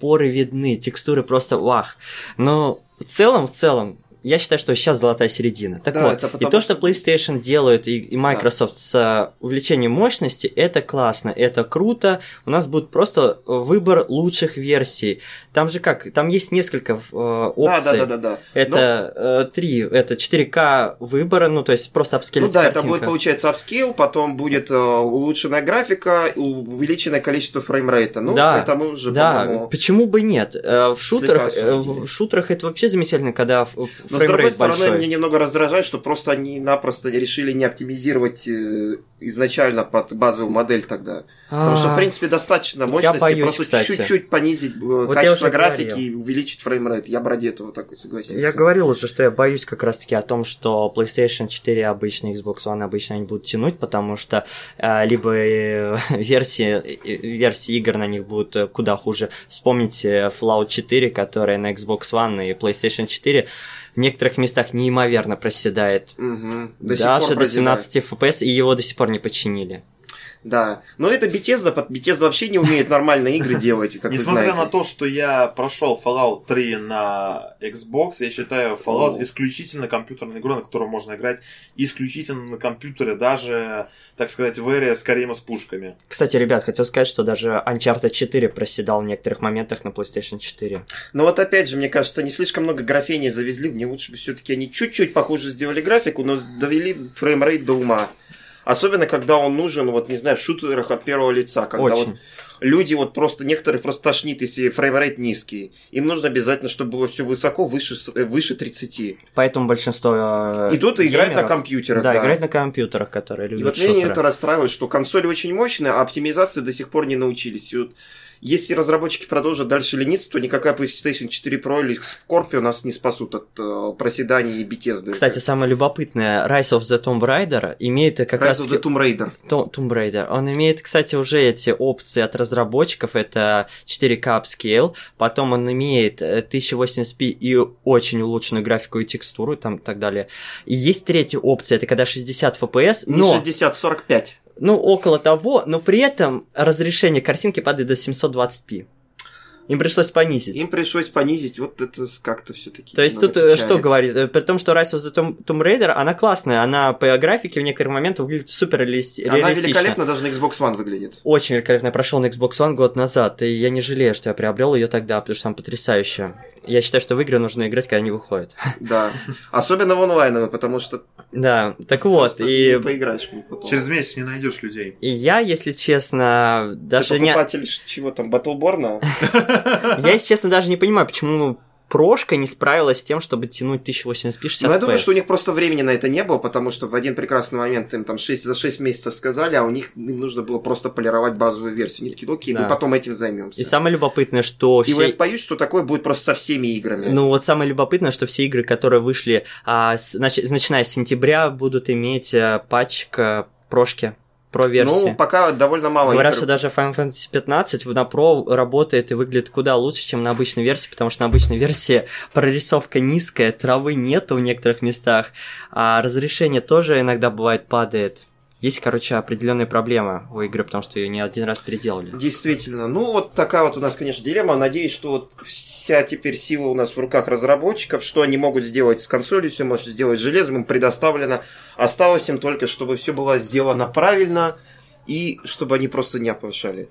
поры видны, текстуры просто вах. Но в целом, в целом, я считаю, что сейчас золотая середина. Так да, вот, потому... и то, что PlayStation делают, и, и Microsoft да. с увеличением мощности, это классно, это круто. У нас будет просто выбор лучших версий. Там же как, там есть несколько э, опций. Да, да, да, да. Это Но... э, три, это четыре ка выбора, ну, то есть просто апскейлить картинка. Ну да, картинка. Это будет, получается, апскейл, потом будет э, улучшенная графика, увеличенное количество фреймрейта. Ну, да, это мы уже, да. по-моему... почему бы нет? Э, в, шутерах, э, в шутерах это вообще замечательно, когда... Но с другой стороны, большой. Меня немного раздражает, что просто они напросто решили не оптимизировать изначально под базовую модель тогда. А-а-а. Потому что, в принципе, достаточно мощности, боюсь, просто кстати. чуть-чуть понизить вот качество графики говорил. И увеличить фреймрейт. Я бы ради этого такой согласился. Я говорил уже, что я боюсь как раз-таки о том, что PlayStation четыре обычно, Xbox One обычно они будут тянуть, потому что э, либо э, версии, э, версии игр на них будут куда хуже. Вспомните Fallout четыре, которая на Xbox One и PlayStation четыре в некоторых местах неимоверно проседает. Угу. До Даже до семнадцати эф пи эс, и его до сих пор не починили. Да, но это Bethesda, Bethesda вообще не умеет нормальные игры делать, как вы знаете. Несмотря на то, что я прошел Fallout три на Xbox, я считаю Fallout О. исключительно компьютерной игрой, на которую можно играть исключительно на компьютере, даже, так сказать, в эре Skyrim с пушками. Кстати, ребят, хотел сказать, что даже Uncharted четыре проседал в некоторых моментах на PlayStation четыре. Ну вот опять же, мне кажется, не слишком много графений завезли, мне лучше бы все-таки они чуть-чуть похуже сделали графику, но довели фреймрейт до ума. Особенно, когда он нужен, вот, не знаю, в шутерах от первого лица. Когда Очень. Вот люди вот просто, некоторых просто тошнит, если фреймрейт низкий. Им нужно обязательно, чтобы было все высоко, выше, выше тридцати. Поэтому большинство идут и играют на компьютерах. Да, да, играют на компьютерах, которые любят. И вот шутеры. Меня это расстраивает, что консоли очень мощные, а оптимизации до сих пор не научились. И вот если разработчики продолжат дальше лениться, то никакая PlayStation четыре Pro или Scorpio нас не спасут от э, проседания и Bethesda. Кстати, самое любопытное, Rise of the Tomb Raider имеет как Rise раз... Rise of the Tomb Raider. To- Tomb Raider. Он имеет, кстати, уже эти опции от разработчиков, это четыре ка upscale, потом он имеет тысяча восемьдесят пи и очень улучшенную графику и текстуру, там, и так далее. И есть третья опция, это когда шестьдесят эф пи эс, но... Не шестьдесят, сорок пять. Ну, около того, но при этом разрешение картинки падает до семьсот двадцать пи. Им пришлось понизить. Им пришлось понизить, вот это как-то все-таки. То есть тут печалит. Что говорит? При том, что Rise of the Tomb Raider, она классная, она по графике в некоторых моментах выглядит супер реалистично. Она великолепно даже на Xbox One выглядит. Очень великолепно. Я прошел на Xbox One год назад, и я не жалею, что я приобрел ее тогда, потому что она потрясающая. Я считаю, что в игры нужно играть, когда они выходят. Да. Особенно в онлайновые, потому что... Да, так вот. И не поиграешь потом. Через месяц не найдешь людей. И я, если честно, даже не... Ты покупатель чего там, Battleborn? Я, если честно, даже не понимаю, почему прошка не справилась с тем, чтобы тянуть тысяча восемьдесят пи шестьдесят эф пи эс. Ну, я думаю, что у них просто времени на это не было, потому что в один прекрасный момент им там шесть, за шесть месяцев сказали, а у них им нужно было просто полировать базовую версию. Они такие, окей, да. Мы потом этим займемся. И самое любопытное, что все... И я боюсь, что такое будет просто со всеми играми. Ну, вот самое любопытное, что все игры, которые вышли, а, с, нач... начиная с сентября, будут иметь а, патч к прошке. Pro-версии. Ну, пока довольно мало. Говорят, игр. Что даже Final Fantasy пятнадцать на Pro работает и выглядит куда лучше, чем на обычной версии, потому что на обычной версии прорисовка низкая, травы нету в некоторых местах, а разрешение тоже иногда бывает падает. Есть, короче, определенные проблемы у игры, потому что ее не один раз переделали. Действительно. Ну, вот такая вот у нас, конечно, дилемма. Надеюсь, что вот вся теперь сила у нас в руках разработчиков, что они могут сделать с консолью, все может сделать с железом, им предоставлено. Осталось им только, чтобы все было сделано правильно и чтобы они просто не оплошали.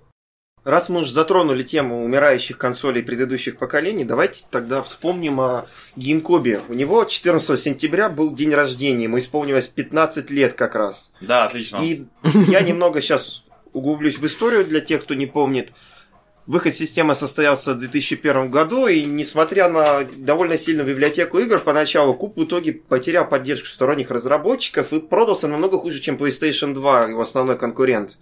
Раз мы уже затронули тему умирающих консолей предыдущих поколений, давайте тогда вспомним о GameCube. У него четырнадцатого сентября был день рождения, ему исполнилось пятнадцать лет как раз. Да, отлично. И я немного сейчас углублюсь в историю для тех, кто не помнит. Выход системы состоялся в две тысячи первом году, и несмотря на довольно сильную библиотеку игр, поначалу Куб в итоге потерял поддержку сторонних разработчиков и продался намного хуже, чем PlayStation два, его основной конкурент.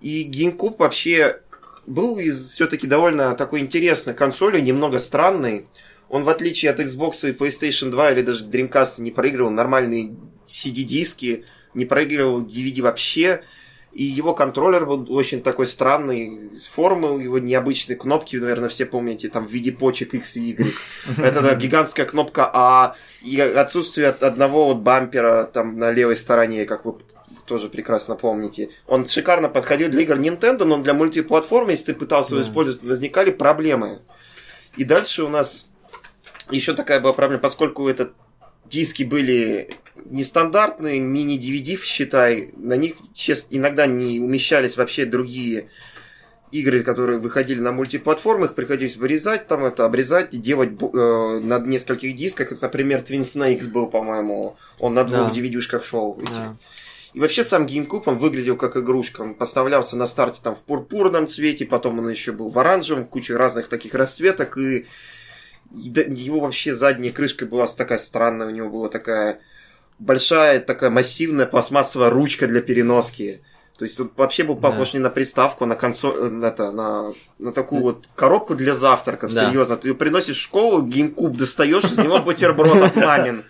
И GameCube вообще... был все-таки довольно такой интересной консолью, немного странной. Он, в отличие от Xbox и PlayStation два или даже Dreamcast, не проигрывал нормальные си ди-диски, не проигрывал ди ви ди вообще. И его контроллер был очень такой странной формы, его необычные кнопки, наверное, все помните, там в виде почек X и Y. Это да, гигантская кнопка А, и отсутствие одного вот бампера там на левой стороне, как вы тоже прекрасно помните. Он шикарно подходил для игр Nintendo, но для мультиплатформы, если ты пытался его использовать, возникали проблемы. И дальше у нас еще такая была проблема, поскольку это диски были нестандартные, мини-ди ви ди, считай, на них сейчас иногда не умещались вообще другие игры, которые выходили на мультиплатформах, приходилось вырезать там это, обрезать и делать э, на нескольких дисках. Это, например, Twin Snakes был, по-моему, он на двух да. ди ви ди-шках шел. Да. И вообще сам GameCube, он выглядел как игрушка. Он поставлялся на старте там в пурпурном цвете, потом он еще был в оранжевом, куча разных таких расцветок, и его вообще задняя крышка была такая странная, у него была такая большая, такая массивная пластмассовая ручка для переноски. То есть он вообще был похож да. не на приставку, а на консоль, на, на, на, на такую вот коробку для завтраков, да. серьезно. Ты ее приносишь в школу, GameCube достаешь, из него бутерброд от мамин.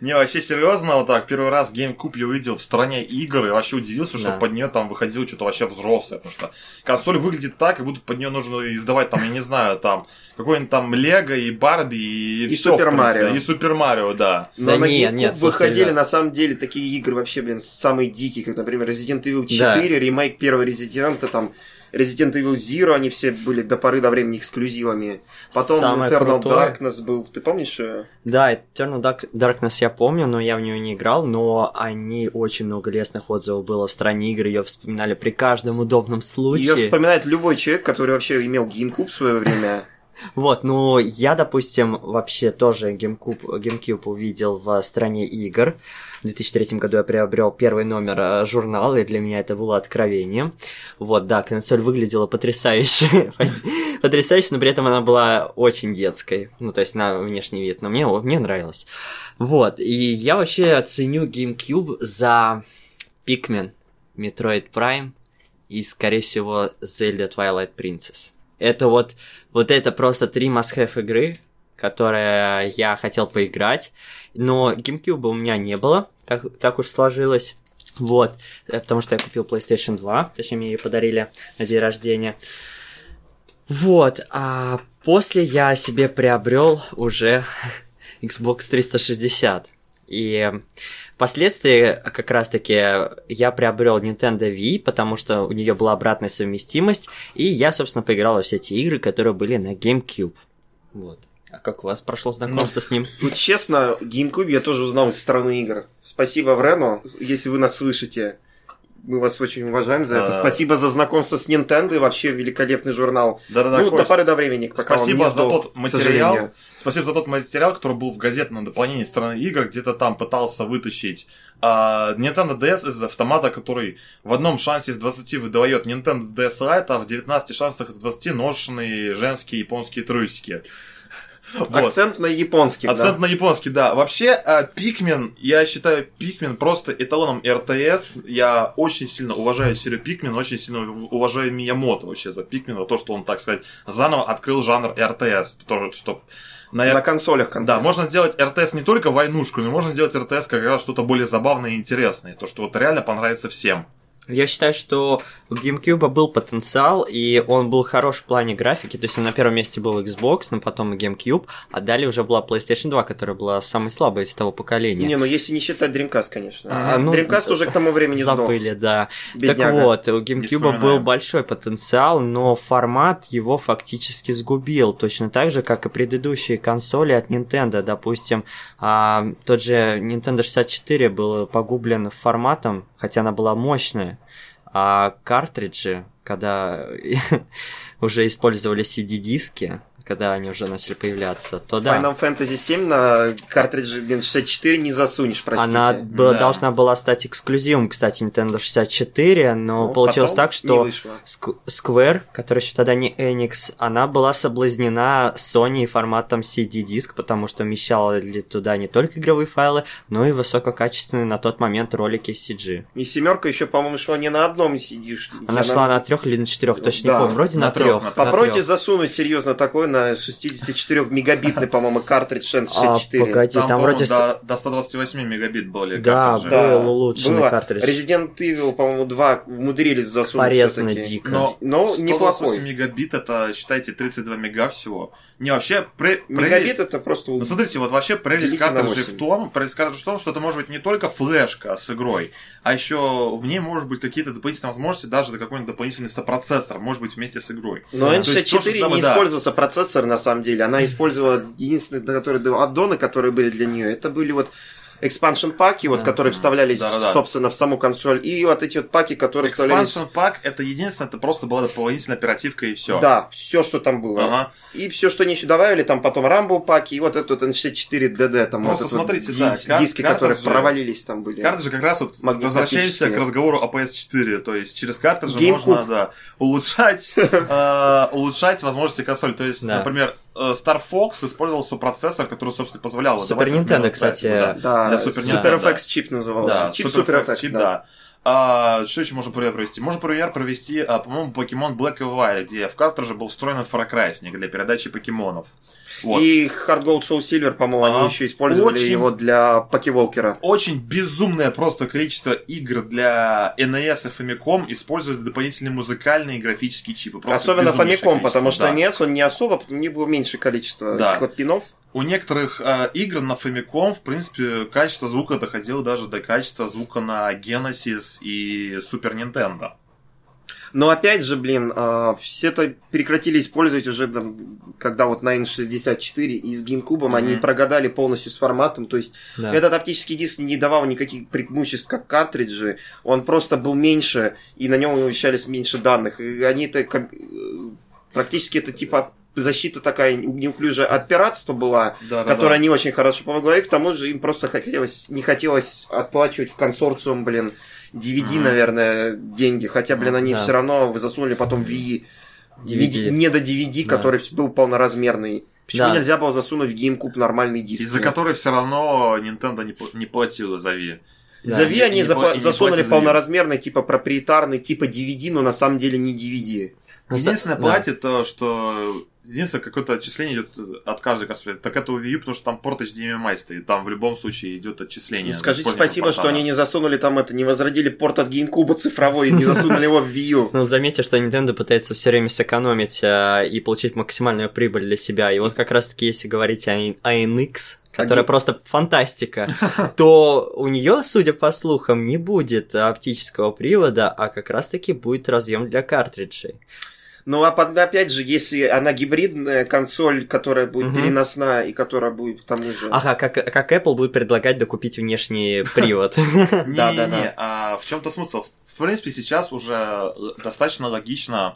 Не, вообще серьезно, вот так, первый раз GameCube я увидел в стране игр и вообще удивился, что да. под нее там выходило что-то вообще взрослое, потому что консоль выглядит так, как будто под нее нужно издавать там, я не знаю, там, какой-нибудь там Лего и Барби и, и все. Супер Марио. И Супер Марио, да. Но да на нет, GameCube нет, выходили да. на самом деле такие игры вообще, блин, самые дикие, как, например, Resident Evil четыре, да. ремейк первого Резидента, там, Resident Evil Zero, они все были до поры до времени эксклюзивами. Потом самое Eternal крутое. Darkness был, ты помнишь? Да, Eternal Dark... Darkness я помню, но я в нее не играл, но они очень много лестных отзывов было в стране игр, ее вспоминали при каждом удобном случае. Ее вспоминает любой человек, который вообще имел GameCube в свое время. Вот, ну, я, допустим, вообще тоже GameCube, GameCube увидел в стране игр. В две тысячи третьем году я приобрел первый номер журнала, и для меня это было откровением. Вот, да, консоль выглядела потрясающе, потрясающе, но при этом она была очень детской, ну, то есть на внешний вид, но мне, мне нравилось. Вот, и я вообще оценю GameCube за Pikmin, Metroid Prime и, скорее всего, Zelda Twilight Princess. Это вот, вот это просто три must-have игры, которые я хотел поиграть, но GameCube у меня не было, так, так уж сложилось. Вот, потому что я купил PlayStation два, точнее, мне ее подарили на день рождения. Вот, а после я себе приобрел уже Xbox триста шестьдесят. И впоследствии как раз-таки я приобрел Nintendo Wii, потому что у нее была обратная совместимость, и я, собственно, поиграл во все те игры, которые были на GameCube. Вот. А как у вас прошло знакомство ну, с ним? Ну, честно, GameCube я тоже узнал из страны игр. Спасибо, Врену, если вы нас слышите. Мы вас очень уважаем за это. Спасибо за знакомство с Nintendo. Вообще великолепный журнал. Да-да-да, ну, Кость, до поры до времени, пока он не сдох, к сожалению. Спасибо за тот материал, который был в газете на дополнение страны игр, где-то там пытался вытащить а, Nintendo ди эс из автомата, который в одном шансе из двадцати выдает Nintendo ди эс Lite, а в девятнадцати шансах из двадцати ношенные женские японские трусики. Вот. Акцент на японский, Акцент да. Акцент на японский, да. Вообще, Pikmin, я считаю Pikmin просто эталоном эр ти эс. Я очень сильно уважаю серию Pikmin, очень сильно уважаю Миямото вообще за Pikmin, за то, что он, так сказать, заново открыл жанр эр ти эс. Потому что на, эр... на консолях конкретно. Да, можно сделать эр ти эс не только войнушку, но можно сделать эр ти эс как раз что-то более забавное и интересное. То, что вот реально понравится всем. Я считаю, что у GameCube был потенциал, и он был хорош в плане графики. То есть на первом месте был Xbox, но потом и GameCube, а далее уже была PlayStation два, которая была самой слабой из того поколения. Не, ну если не считать Dreamcast, конечно. А, а, ну, Dreamcast уже к тому времени сдох. Забыли, да. Бедняга. Так вот, у GameCube был большой потенциал, но формат его фактически сгубил. Точно так же, как и предыдущие консоли от Nintendo. Допустим, тот же Nintendo шестьдесят четыре был погублен форматом, хотя она была мощная. А картриджи, когда уже использовали си ди-диски, когда они уже начали появляться, то да. Final Fantasy семь на картридже шестьдесят четыре не засунешь, простите. Она да. должна была стать эксклюзивом, кстати, Nintendo шестьдесят четыре, но ну, получилось так, что Square, которая еще тогда не Enix, она была соблазнена Sony форматом си ди-диск, потому что вмещала туда не только игровые файлы, но и высококачественные на тот момент ролики си джи. И семерка еще, по-моему, шла не на одном си ди. Она, она шла на трех или на четырех, точно да. не помню, вроде на, на трех. Попробуйте засунуть серьезно такое на шестьдесят четыре мегабитный, по-моему, картридж шестьдесят четыре. А, погоди, там, там вроде... До, до сто двадцать восемь мегабит были картриджи. Да, да, был улучшенный было. картридж. Resident Evil, по-моему, два умудрились засунуть. Порезано дико. Но, но неплохой. сто двадцать восемь мегабит, это, считайте, тридцать два мега всего. Не, вообще... Пре- мегабит прелесть... это просто... Ну, смотрите, вот вообще прелесть картриджей в том, прелесть картриджей в том, что это может быть не только флешка с игрой, а еще в ней может быть какие-то дополнительные возможности, даже какой-нибудь дополнительный сопроцессор, может быть, вместе с игрой. Но эн шестьдесят четыре не использовался процессор. Процессор, на самом деле, она использовала единственные которые, аддоны, которые были для нее, это были вот экспаншн-паки, вот, да, которые вставлялись, да, да, собственно, в саму консоль, и вот эти вот паки, которые вставлялись... Экспаншн-пак, это единственное, это просто была дополнительная оперативка и все. Да, все, что там было. Ага. И все, что они еще добавили, там потом Rambo-паки, и вот этот эн шестьдесят четыре ди ди, там просто вот смотрите, вот да, дис- кар- диски, кар- которые картриджи, провалились там были. Картриджи как раз вот возвращаемся к разговору о пи эс четыре, то есть через картриджи GameCube. можно да, улучшать, э, улучшать возможности консоли, то есть, да. например... Star Fox использовал сопроцессор, который, собственно, позволял... Супер Nintendo, кстати. Да, да, да, Super, Super Nintendo, эф экс чип назывался. Да, чип Super эф экс чип, да. да. А, что еще можно пример провести? Можно пример провести, а, по-моему, Pokemon Black and White, где в картридже был встроен инфракрасник для передачи покемонов. Вот. И Hard Gold Soul Silver, по-моему, а, они еще использовали очень, его для Покеволкера. Очень безумное просто количество игр для эн и эс и Famicom использовали дополнительные музыкальные и графические чипы. Просто особенно Famicom, потому что да. эн и эс он не особо, потому что у них было меньше количество да. этих вот пинов. У некоторых э, игр на Famicom, в принципе, качество звука доходило даже до качества звука на Genesis и Super Nintendo. Но опять же, блин, э, все это прекратили использовать уже, там, когда вот на эн шестьдесят четыре и с GameCube mm-hmm. они прогадали полностью с форматом. То есть да. этот оптический диск не давал никаких преимуществ, как картриджи. Он просто был меньше, и на нем умещались меньше данных. И они-то практически это типа... защита такая неуклюжая от пиратства была, да, которая да, не очень хорошо помогла, и к тому же им просто хотелось, не хотелось отплачивать в консорциум, блин, ди ви ди, mm-hmm. наверное, деньги, хотя, блин, они да. все равно засунули потом ви ди ви ди. Не до ди ви ди, да. который был полноразмерный. Почему да. нельзя было засунуть в GameCube нормальный диск? Из-за которой все равно Nintendo не, не платила за Wii. Да, за Wii они не, за, не засунули полноразмерный, типа проприетарный, типа ди ви ди, но на самом деле не ди ви ди. Единственное да. платье то, что... Единственное, какое-то отчисление идет от каждой консоли. Так это у Wii U, потому что там порт эйч ди эм ай стоит. Там в любом случае идет отчисление. Ну, скажите спасибо, портала. Что они не засунули там это, не возродили порт от GameCube цифровой, не засунули его в Wii U. Ну, заметьте, что Nintendo пытается все время сэкономить и получить максимальную прибыль для себя. И вот как раз-таки, если говорить о ай эн икс... которая Один... просто фантастика, то у нее, судя по слухам, не будет оптического привода, а как раз-таки будет разъем для картриджей. Ну, а опять же, если она гибридная консоль, которая будет угу. переносная и которая будет к тому же... Ага, как, как Apple будет предлагать докупить внешний привод. Не-не-не, а в чем-то смысл? В принципе, сейчас уже достаточно логично...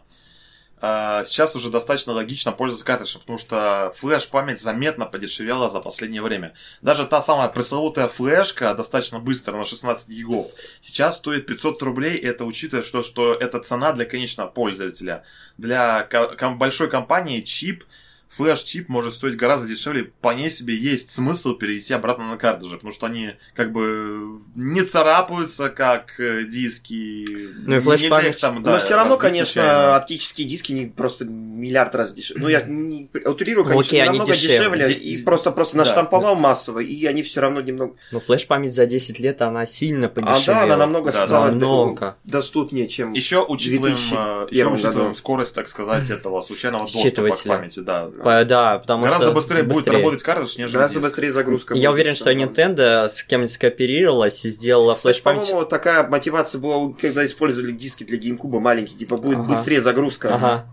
Сейчас уже достаточно логично пользоваться картриджем, потому что флеш-память заметно подешевела за последнее время. Даже та самая пресловутая флешка, достаточно быстро, на шестнадцать гигов, сейчас стоит пятьсот рублей, это учитывая, что, что это цена для конечного пользователя. Для ком- большой компании чип, флеш-чип может стоить гораздо дешевле. Вполне себе есть смысл перейти обратно на картриджи, потому что они как бы не царапаются, как диски. Ну и флеш-память. Да, но все равно, конечно, случайно. Оптические диски не просто миллиард раз дешевле. Ну я не утилирую, конечно, okay, намного дешевле. дешевле. И просто, просто наштамповал да, массово, и они все равно немного... Но флеш-память за десять лет, она сильно подешевела. А да, она намного да, стала намного. доступнее, чем еще учитываем, в две тысячи первом году. Еще учитываем скорость, так сказать, этого случайного доступа к памяти, да. По, да, потому гораздо что быстрее, быстрее будет работать картридж, нежели Гораздо диск. Быстрее загрузка будет. Я уверен, что Nintendo с кем-нибудь скооперировалась и сделала флеш-память. По-моему, такая мотивация была, когда использовали диски для GameCube маленькие, типа будет ага. быстрее загрузка. Ага.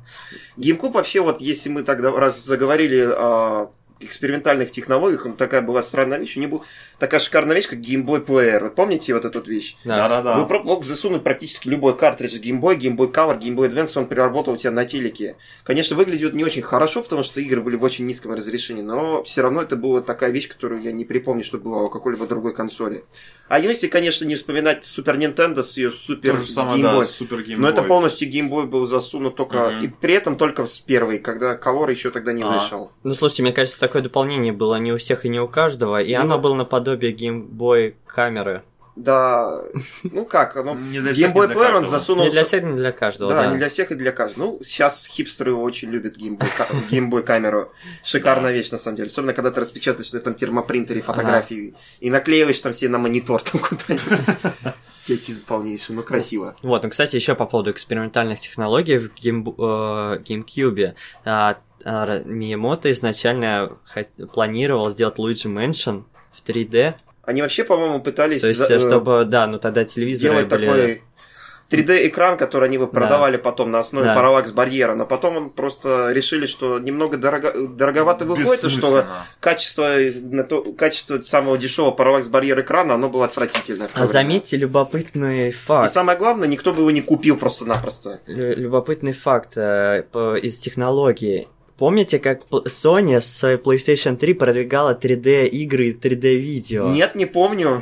GameCube вообще, вот если мы тогда раз заговорили о экспериментальных технологиях, такая была странная вещь, у нее была такая шикарная вещь, как Game Boy Player. Вы помните вот эту вещь? Да-да-да. Вы мог засунуть практически любой картридж Game Boy, Game Boy Color, Game Boy Advance, он переработал у тебя на телеке. Конечно, выглядит не очень хорошо, потому что игры были в очень низком разрешении, но все равно это была такая вещь, которую я не припомню, что была у какой-либо другой консоли. А если, конечно, не вспоминать Super Nintendo с ее Super Game Boy, но это полностью Game Boy был засунут только, и при этом только с первой, когда Color еще тогда не вышел. Ну, слушайте, мне кажется, такое дополнение было не у всех и не у каждого, и оно было наподобие Game Boy камеры. Да, ну как, оно... Game Boy Player он засунул... Не для всех, не для каждого, да. Да, не для всех и для каждого. Ну, сейчас хипстеры очень любят Game Boy камеру. Шикарная вещь, на самом деле. Особенно, когда ты распечатаешь на этом термопринтере фотографии и наклеиваешь там себе на монитор там куда-нибудь. Текст полнейший, но красиво. Вот, ну, кстати, еще по поводу экспериментальных технологий в GameCube. Миямото изначально планировал сделать Luigi Mansion в три дэ. Они вообще, по-моему, пытались... То есть, за... чтобы, да, ну тогда телевизоры были... Такой... три дэ-экран, который они бы продавали да. потом на основе да. параллакс-барьера, но потом он просто решили, что немного дорого... дороговато выходит, что качество, качество самого дешевого параллакс-барьера экрана, оно было отвратительное. А заметьте любопытный факт. И самое главное, никто бы его не купил просто-напросто. Лю- любопытный факт э, по, из технологии. Помните, как Sony с PlayStation три продвигала три дэ-игры и три дэ-видео? Нет, не помню.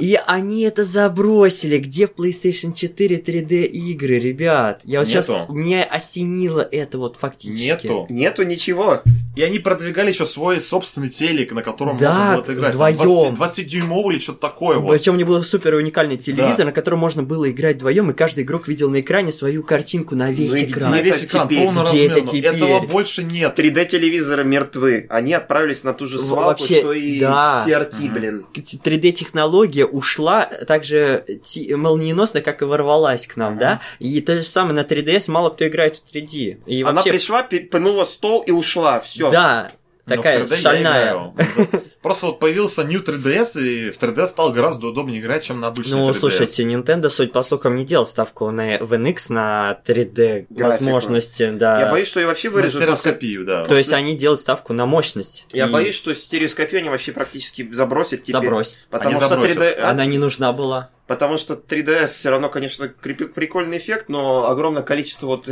И они это забросили. Где в PlayStation четыре три дэ-игры, ребят? Я вот Нету. сейчас... Мне осенило это вот фактически. Нету. Нету ничего. И они продвигали еще свой собственный телек, на котором да, можно было играть. Да, вдвоём. двадцатидюймовый или что-то такое. Вот. Причем у них был супер уникальный телевизор, да. на котором можно было играть вдвоем, и каждый игрок видел на экране свою картинку на весь ну, экран. На весь экран, полноразмерно. Это теперь? Этого больше нет. три дэ-телевизоры мертвы. Они отправились на ту же свалку, вообще, что и да. си ар ти, mm-hmm. блин. три дэ-технология ушла так же ти- молниеносно, как и ворвалась к нам, mm-hmm. да? И то же самое на три ди эс мало кто играет в три дэ. И Она вообще... пришла, пнула стол и ушла. Все. Да. Такая шальная. Просто вот появился New три ди эс, и в три дэ стал гораздо удобнее играть, чем на обычный ну, три ди эс. Ну, слушайте, Nintendo, судя по слухам, не делал ставку на эн икс, на три дэ возможности. Да. Я боюсь, что и вообще вырежут... На стереоскопию, да. То есть, они делают ставку на мощность. Я и... боюсь, что стереоскопию они вообще практически забросят теперь. Забросят. Потому они что три дэ... Она не нужна была. Потому что три ди эс все равно, конечно, прикольный эффект, но огромное количество вот...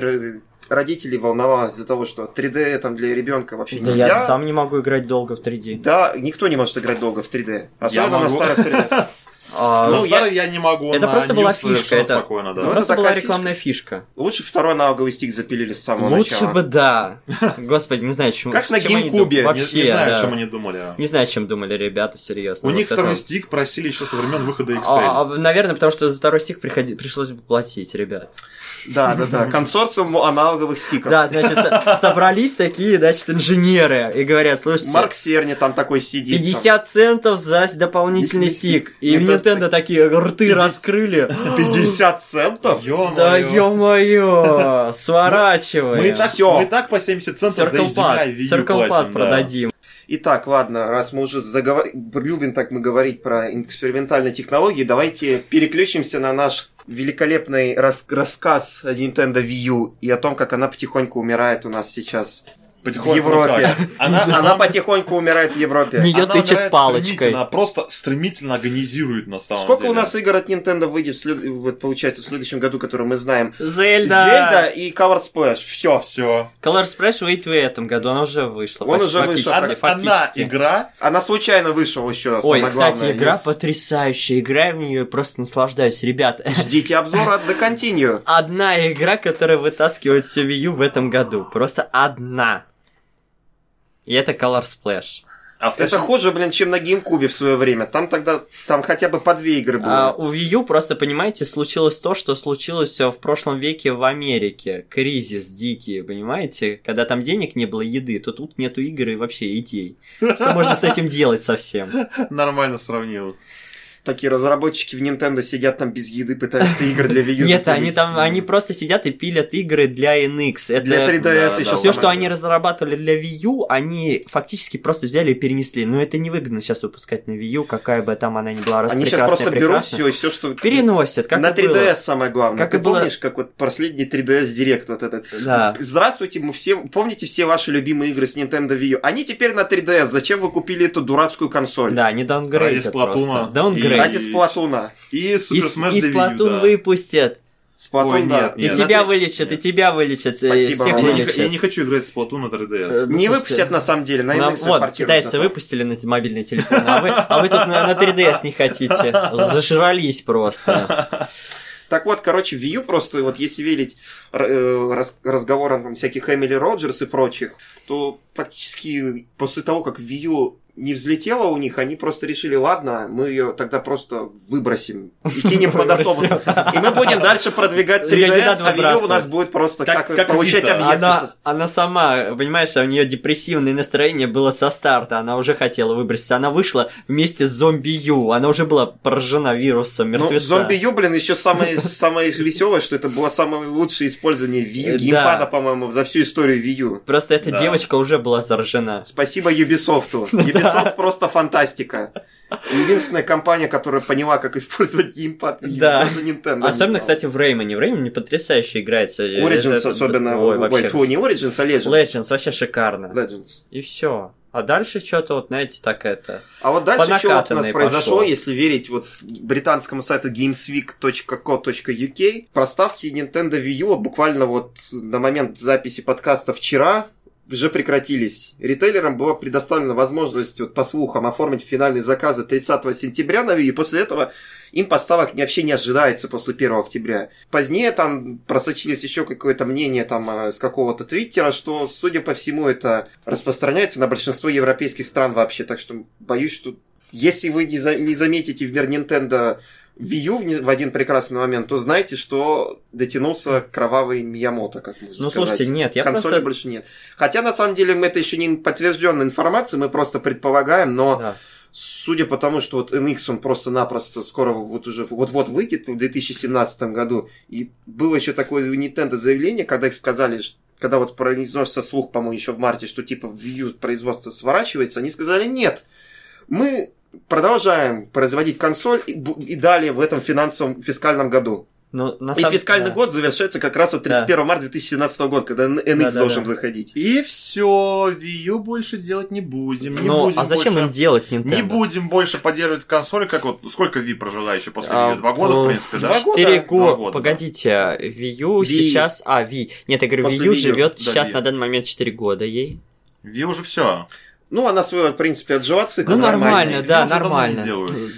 родителей волновалось из-за того, что три дэ там для ребенка вообще да нельзя. Да я сам не могу играть долго в три дэ. Да, никто не может играть долго в три дэ. Особенно на старых три дэ. А, ну, старый я... я не могу. Это просто была фишка. Это спокойно, да. Ну, просто это была рекламная фишка. фишка. Лучше второй аналоговый стик запилили с самого Лучше начала. Лучше бы, да. Господи, не знаю, чем, как на геймкубе. Вообще, не, не знаю, да. о чем они думали. А. Не знаю, чем думали ребята, серьезно. У вот них это... второй стик просили еще со времен выхода икс эль. А, а, наверное, потому что за второй стик приходи... пришлось бы платить, ребят. Да, да, да. Консорциум аналоговых стиков. Да, значит, собрались такие, значит, инженеры и говорят, слушайте... Марк Серни там такой сидит. пятьдесят центов за дополнительный стик. И в Nintendo такие рты раскрыли. пятьдесят центов? Ё-моё. Да ё-моё, сворачиваем. Мы, мы и так по семьдесят центов за эйч ди ми ай видео платим. Продадим. Итак, ладно, раз мы уже заговор... любим так мы говорить про экспериментальные технологии, давайте переключимся на наш великолепный рас... рассказ о Nintendo Wii U и о том, как она потихоньку умирает у нас сейчас. В Европе. Она, она, она потихоньку умирает в Европе. Неё тычет палочкой. Она просто стремительно агонизирует на самом Сколько деле. Сколько у нас игр от Nintendo выйдет, след... вот, получается, в следующем году, который мы знаем? Зельда. Зельда и Color Splash. Все. Все. Color Splash выйдет в этом году, она уже вышла. Он уже вышел. Она, она игра. Она случайно вышла еще. Ой, кстати, главное, игра есть. Потрясающая. Играю в нее и просто наслаждаюсь. Ребят. Ждите обзор от The Continue. Одна игра, которая вытаскивает всю Wii U в этом году. Просто одна. И это Color Splash. А это слышим? Хуже, блин, чем на GameCube в свое время. Там тогда, там хотя бы по две игры было. А, у Wii U просто, понимаете, случилось то, что случилось в прошлом веке в Америке. Кризис дикий, понимаете? Когда там денег не было, еды, то тут нету игр и вообще идей. Что можно с этим делать совсем? Нормально сравнил. Такие разработчики в Nintendo сидят там без еды, пытаются игры для Wii U. Нет, они там, они просто сидят и пилят игры для эн икс. Это для три ди эс да, еще. Да, все, что они разрабатывали для Wii U, они фактически просто взяли и перенесли. Но это невыгодно сейчас выпускать на Wii U, какая бы там она ни была распрекрасная. Они сейчас просто берут все и все, что... Переносят, как на и было. три ди эс самое главное. Как Ты и помнишь, было... как вот последний три ди эс Direct вот этот? Да. Здравствуйте, мы все... Помните все ваши любимые игры с Nintendo Wii U? Они теперь на три ди эс. Зачем вы купили эту дурацкую консоль? Да, они даунгрейдят просто. Даунгрейд. Ради Сплатуна. И Супер Смэш Девью, да. И Сплатун выпустят. Сплатун, Ой, нет, и нет, тебя нет, вылечат, нет. и тебя вылечат, Спасибо, всех вам. вылечат. Я не хочу играть в Сплатун на три ди эс. Не выпустят, на самом деле, на эн икс портируют. Вот, китайцы выпустили на мобильный телефон, а вы, а вы тут на, на три ди эс не хотите. Зажрались просто. Так вот, короче, Wii U просто, вот если верить э, разговорам там, всяких Эмили Роджерс и прочих, то практически после того, как Wii U не взлетела у них, они просто решили, ладно, мы ее тогда просто выбросим и кинем под автобус. И мы будем дальше продвигать три ди эс, а Wii U у нас будет просто как, как, как получать объекты. Она, со... она сама, понимаешь, у нее депрессивное настроение было со старта, она уже хотела выброситься. Она вышла вместе с Зомби Ю, она уже была поражена вирусом мертвеца. Ну, Зомби Ю, блин, еще самое, самое веселое, что это было самое лучшее использование Wii U, геймпада, по-моему, за всю историю Wii U. Просто эта да. девочка уже была заражена. Спасибо Ubisoft'у. Ubisoft просто фантастика. Единственная компания, которая поняла, как использовать геймпад. Да. Nintendo Особенно, кстати, в Rayman. В Rayman потрясающе играется. Origins это... особенно. Ой, вообще. Ой, не Origins, а Legends. Legends вообще шикарно. Legends. И все. А дальше что-то, вот, знаете, так это... А вот дальше что вот у нас произошло, пошло. Если верить вот британскому сайту геймс вик точка ко точка ю кей, проставки Nintendo Wii U буквально вот на момент записи подкаста вчера уже прекратились. Ритейлерам была предоставлена возможность, вот, по слухам, оформить финальные заказы тридцатого сентября на Wii, и после этого им поставок вообще не ожидается после первого октября. Позднее там просочились еще какое-то мнение там с какого-то твиттера, что, судя по всему, это распространяется на большинство европейских стран вообще, так что боюсь, что если вы не, за... не заметите в мир Nintendo Wii U в один прекрасный момент, то знаете, что дотянулся кровавый Миямото, как можно ну, сказать. Ну, слушайте, нет, я консоли просто... больше нет. Хотя, на самом деле, мы это еще не подтвержденная информация, мы просто предполагаем, но... Да. Судя по тому, что вот эн икс он просто-напросто скоро вот уже вот-вот выйдет в две тысячи семнадцатом году, и было еще такое у Nintendo заявление, когда их сказали, когда вот произносится слух, по-моему, еще в марте, что типа Wii U производство сворачивается, они сказали, нет, мы продолжаем производить консоль и, и далее в этом финансовом фискальном году. Но на самом... И фискальный да. год завершается как раз вот тридцать первого марта две тысячи семнадцатого года, когда эн икс да, да, должен да. выходить. И все, Wii U больше делать не будем. Не Но, будем а зачем больше... им делать Nintendo? Не будем больше поддерживать консоли, как вот сколько Wii прожила еще после Wii U? Два года, в принципе, да? Четыре года. Погодите, Wii U сейчас... А, Wii. Нет, я говорю, Wii U живет сейчас на данный момент четыре года ей. Wii уже все. Ну, она свою, в принципе, отжила цикл. Ну, нормально, да, нормально.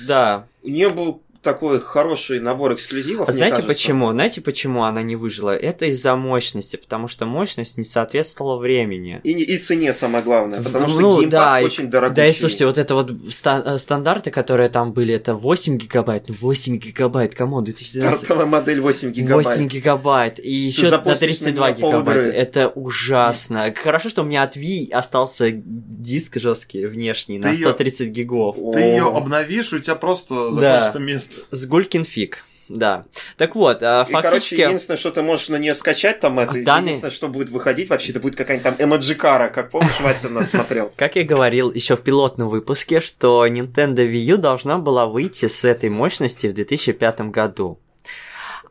Да. У нее был такой хороший набор эксклюзивов. А знаете кажется. почему? Знаете, почему она не выжила? Это из-за мощности, потому что мощность не соответствовала времени. И, и цене, самое главное, потому ну, что геймпад да, очень дорогой. Да, и слушайте, вот это вот стандарты, которые там были, это восемь гигабайт. Ну, восемь гигабайт, камон, две тысячи двенадцатый. Стартовая модель восемь гигабайт. восемь гигабайт. И еще на тридцать два гигабайта. Это ужасно. Хорошо, что у меня от Wii остался диск жесткий, внешний, ты на сто тридцать гигов. Ты ее обновишь, и у тебя просто закончится да. место. Сгулькин фиг, да. Так вот, а, и, фактически... короче, единственное, что ты можешь на нее скачать, там, это данные... единственное, что будет выходить вообще, это будет какая-нибудь там Эмоджикара, как помнишь, Вася нас смотрел. Как я говорил еще в пилотном выпуске, что Nintendo Wii U должна была выйти с этой мощности в две тысячи пятом году.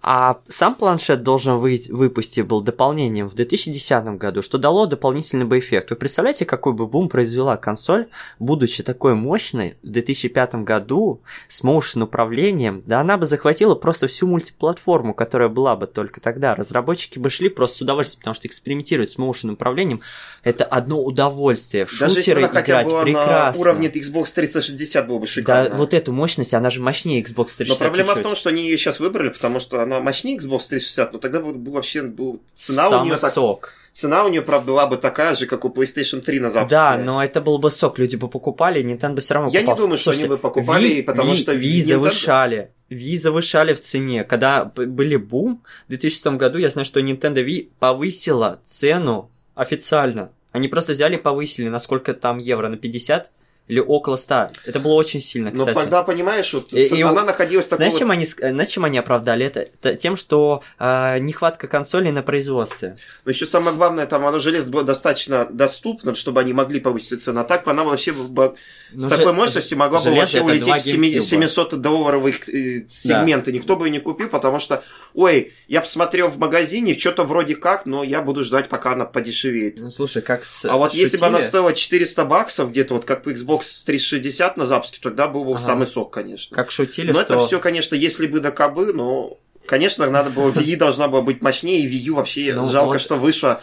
А сам планшет должен выпустить был дополнением в две тысячи десятом году, что дало дополнительный бы эффект. Вы представляете, какой бы бум произвела консоль, будучи такой мощной в две тысячи пятом году с моушен-управлением? Да она бы захватила просто всю мультиплатформу, которая была бы только тогда. Разработчики бы шли просто с удовольствием, потому что экспериментировать с моушен-управлением – это одно удовольствие. В Даже шутеры играть прекрасно. На уровне Xbox триста шестьдесят было бы шикарно. Да, вот эту мощность, она же мощнее Xbox триста шестьдесят. Но проблема чуть-чуть. в том, что они ее сейчас выбрали, потому что она мощнее Xbox триста шестьдесят, но тогда был, был вообще был, цена Самый у нее так... сок. Цена у нее, правда, была бы такая же, как у PlayStation три на запуске. Да, но это был бы сок, люди бы покупали, Nintendo бы все равно покупал. Я не думаю, что Слушайте, они бы покупали, Ви, потому Ви, что... Ви Nintendo... завышали, Ви завышали в цене. Когда были бум в две тысячи шестом году, я знаю, что Nintendo Ви повысила цену официально. Они просто взяли и повысили, на сколько там евро, на пятьдесят? Или около ста. Это было очень сильно, кстати. Но тогда, понимаешь, вот и, и, она находилась в таком... Знаешь, вот... чем они, знаешь, чем они оправдали это? это тем, что э, нехватка консолей на производстве. Но еще самое главное, там оно железо было достаточно доступно, чтобы они могли повысить цену. А так она вообще бы, с такой же... мощностью могла бы вообще улететь в семисотдолларовый э, сегмент. Да. И никто бы ее не купил, потому что, ой, я посмотрел в магазине, что-то вроде как, но я буду ждать, пока она подешевеет. Ну, слушай, как с... А вот шутили? Если бы она стоила четыреста баксов, где-то вот как по Xbox триста шестьдесят на запуске, тогда был бы ага. самый сок, конечно. Как шутили, но что... это все, конечно, если бы до кобы, но, конечно, надо было... Wii U должна была быть мощнее, и Wii U вообще ну, жалко, вот... что вышло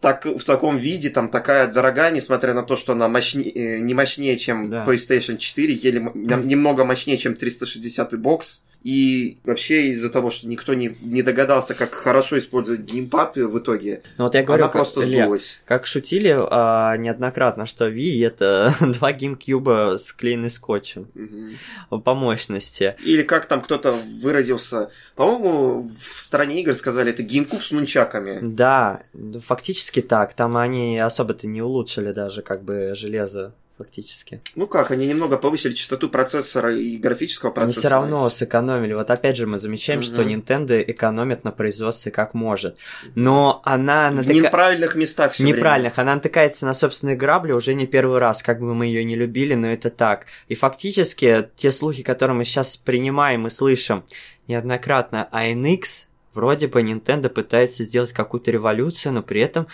так, в таком виде, там такая дорогая, несмотря на то, что она мощнее, не мощнее, чем да. PlayStation четыре, еле, немного мощнее, чем триста шестидесятый бокс. И вообще из-за того, что никто не, не догадался, как хорошо использовать геймпад в итоге, ну, вот я говорю, она как, просто сдулась. Как шутили а, неоднократно, что Wii это два геймкьюба, склеенные скотчем угу. по мощности. Или как там кто-то выразился, по-моему, в стране игр сказали, это геймкуб с нунчаками. Да, фактически так, там они особо-то не улучшили даже как бы железо. Фактически. Ну как, они немного повысили частоту процессора и графического процессора. Они все равно сэкономили. Вот опять же мы замечаем, mm-hmm. что Nintendo экономит на производстве как может. Но она... Натыка... В неправильных местах все время. Неправильных. Она натыкается на собственные грабли уже не первый раз, как бы мы ее не любили, но это так. И фактически те слухи, которые мы сейчас принимаем и слышим неоднократно о эн икс, вроде бы Nintendo пытается сделать какую-то революцию, но при этом...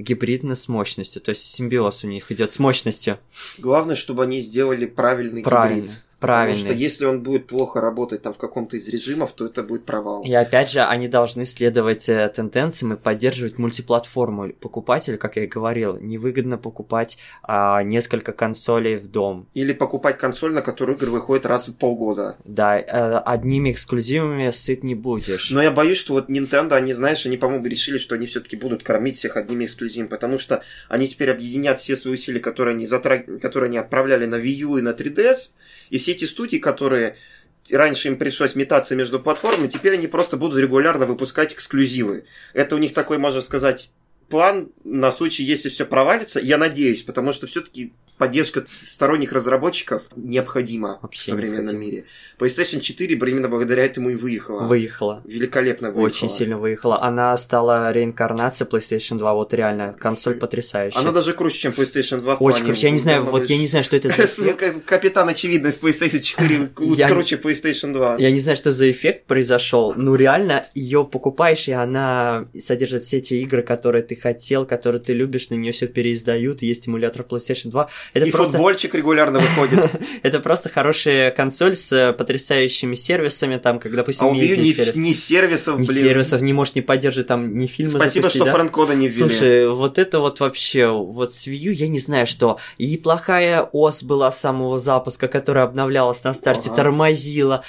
гибридно с мощностью, то есть симбиоз у них идет с мощностью. Главное, чтобы они сделали правильный Правильно. гибрид. Правильный. Потому что если он будет плохо работать там в каком-то из режимов, то это будет провал. И опять же, они должны следовать тенденциям и поддерживать мультиплатформу. Покупателю, как я и говорил, невыгодно покупать а, несколько консолей в дом. Или покупать консоль, на которую игры выходят раз в полгода. Да, одними эксклюзивами сыт не будешь. Но я боюсь, что вот Nintendo, они, знаешь, они, по-моему, решили, что они все-таки будут кормить всех одними эксклюзивами, потому что они теперь объединят все свои усилия, которые они, затраг... которые они отправляли на Wii U и на три ди эс, и все эти студии, которые раньше им пришлось метаться между платформами, теперь они просто будут регулярно выпускать эксклюзивы. Это у них такой, можно сказать, план на случай, если все провалится. Я надеюсь, потому что все-таки поддержка сторонних разработчиков необходима Вообще в современном мире. PlayStation четыре именно благодаря этому и выехала. Выехала. Великолепно выехала. Очень сильно выехала. Она стала реинкарнацией PlayStation два, вот реально, консоль потрясающая. Она даже круче, чем PlayStation два. Очень круче, я не знаю, вот я не знаю, что это за... Капитан Очевидность PlayStation четыре круче PlayStation два. Я не знаю, что за эффект произошел. Ну реально, ее покупаешь, и она содержит все те игры, которые ты хотел, которые ты любишь, на нее все переиздают, есть эмулятор PlayStation два. Это и просто... футбольчик регулярно выходит. Это просто хорошая консоль с потрясающими сервисами, там, как, допустим, а у нее не, сервис. не сервисов, блин. Не сервисов, не может не поддерживать, там, не фильмы Спасибо, запустить, что да? френдкода не ввели. Слушай, вот это вот вообще, вот с Wii U я не знаю, что. И плохая ОС была с самого запуска, которая обновлялась на старте, ага. тормозила.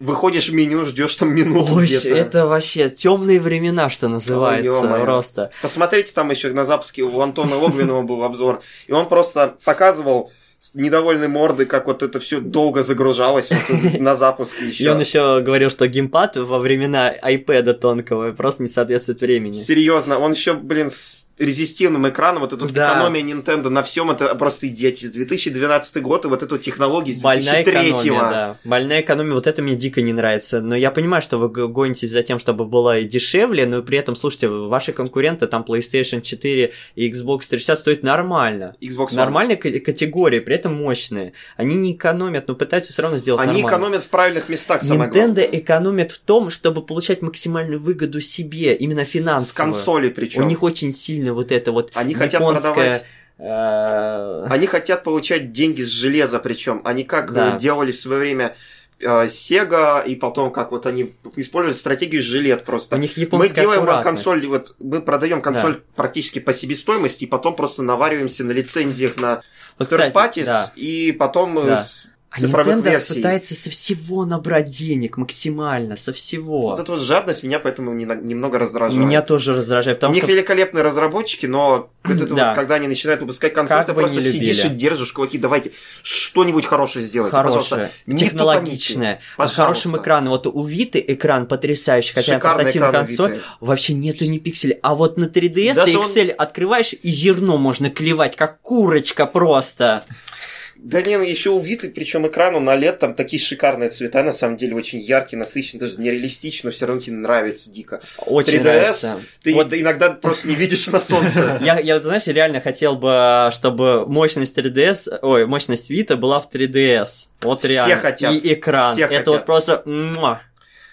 Выходишь в меню, ждешь там минуту. Ой, где-то. Это вообще темные времена, что называется. Ой, просто. Посмотрите, там еще на запуске у Антона Логвинова был обзор, и он просто показывал с недовольной мордой, как вот это все долго загружалось вот, на запуск еще. И он еще говорил, что геймпад во времена айпэда тонкого просто не соответствует времени. Серьезно, он еще, блин, с резистивным экраном, вот эта да. экономия Nintendo на всем это просто идиотизм. две тысячи двенадцатый год и вот эту технологию с две тысячи третьего. Больная экономия, да. Больная экономия, вот это мне дико не нравится. Но я понимаю, что вы гонитесь за тем, чтобы было и дешевле, но при этом, слушайте, ваши конкуренты, там PlayStation четыре и Xbox триста шестьдесят стоят нормально. Xbox One. Нормальной категории, при этом мощные. Они не экономят, но пытаются все равно сделать Они нормально. экономят в правильных местах, самое главное. Nintendo экономит в том, чтобы получать максимальную выгоду себе, именно финансовую. С консоли причем. У них очень сильно вот это вот Они японское... хотят продавать... Они хотят получать деньги с железа причем. Они как да. делали в свое время... Sega, и потом как вот они используют стратегию жилет просто. У них мы делаем консоль, вот мы продаем консоль да. практически по себестоимости, и потом просто навариваемся на лицензиях на вот, third parties, да. и потом да. с цифровых Nintendo версий. Пытается со всего набрать денег максимально, со всего. Вот эта вот жадность меня поэтому не, немного раздражает. Меня тоже раздражает, потому У что... них великолепные разработчики, но вот это да. вот, когда они начинают выпускать консоль, как ты просто сидишь и держишь кулаки, давайте что-нибудь хорошее сделать. Хорошее, технологичное, с хорошим экраном. Вот у Vita экран потрясающий, хотя портативная консоль, Vita. Вообще нету ни пикселя. А вот на три ди эс Даже ты Excel он... открываешь, и зерно можно клевать, как курочка просто. Да не, еще у Vita, причем экран, он о лед, там такие шикарные цвета, на самом деле, очень яркие, насыщенные, даже нереалистично, но все равно тебе нравится дико. Очень три ди эс нравится. Ты вот... иногда просто не видишь на солнце. Я, я, знаешь, реально хотел бы, чтобы мощность три ди эс, ой, мощность Vita была в три ди эс. Вот реально. Все хотят. И экран. Все Это хотят. вот просто...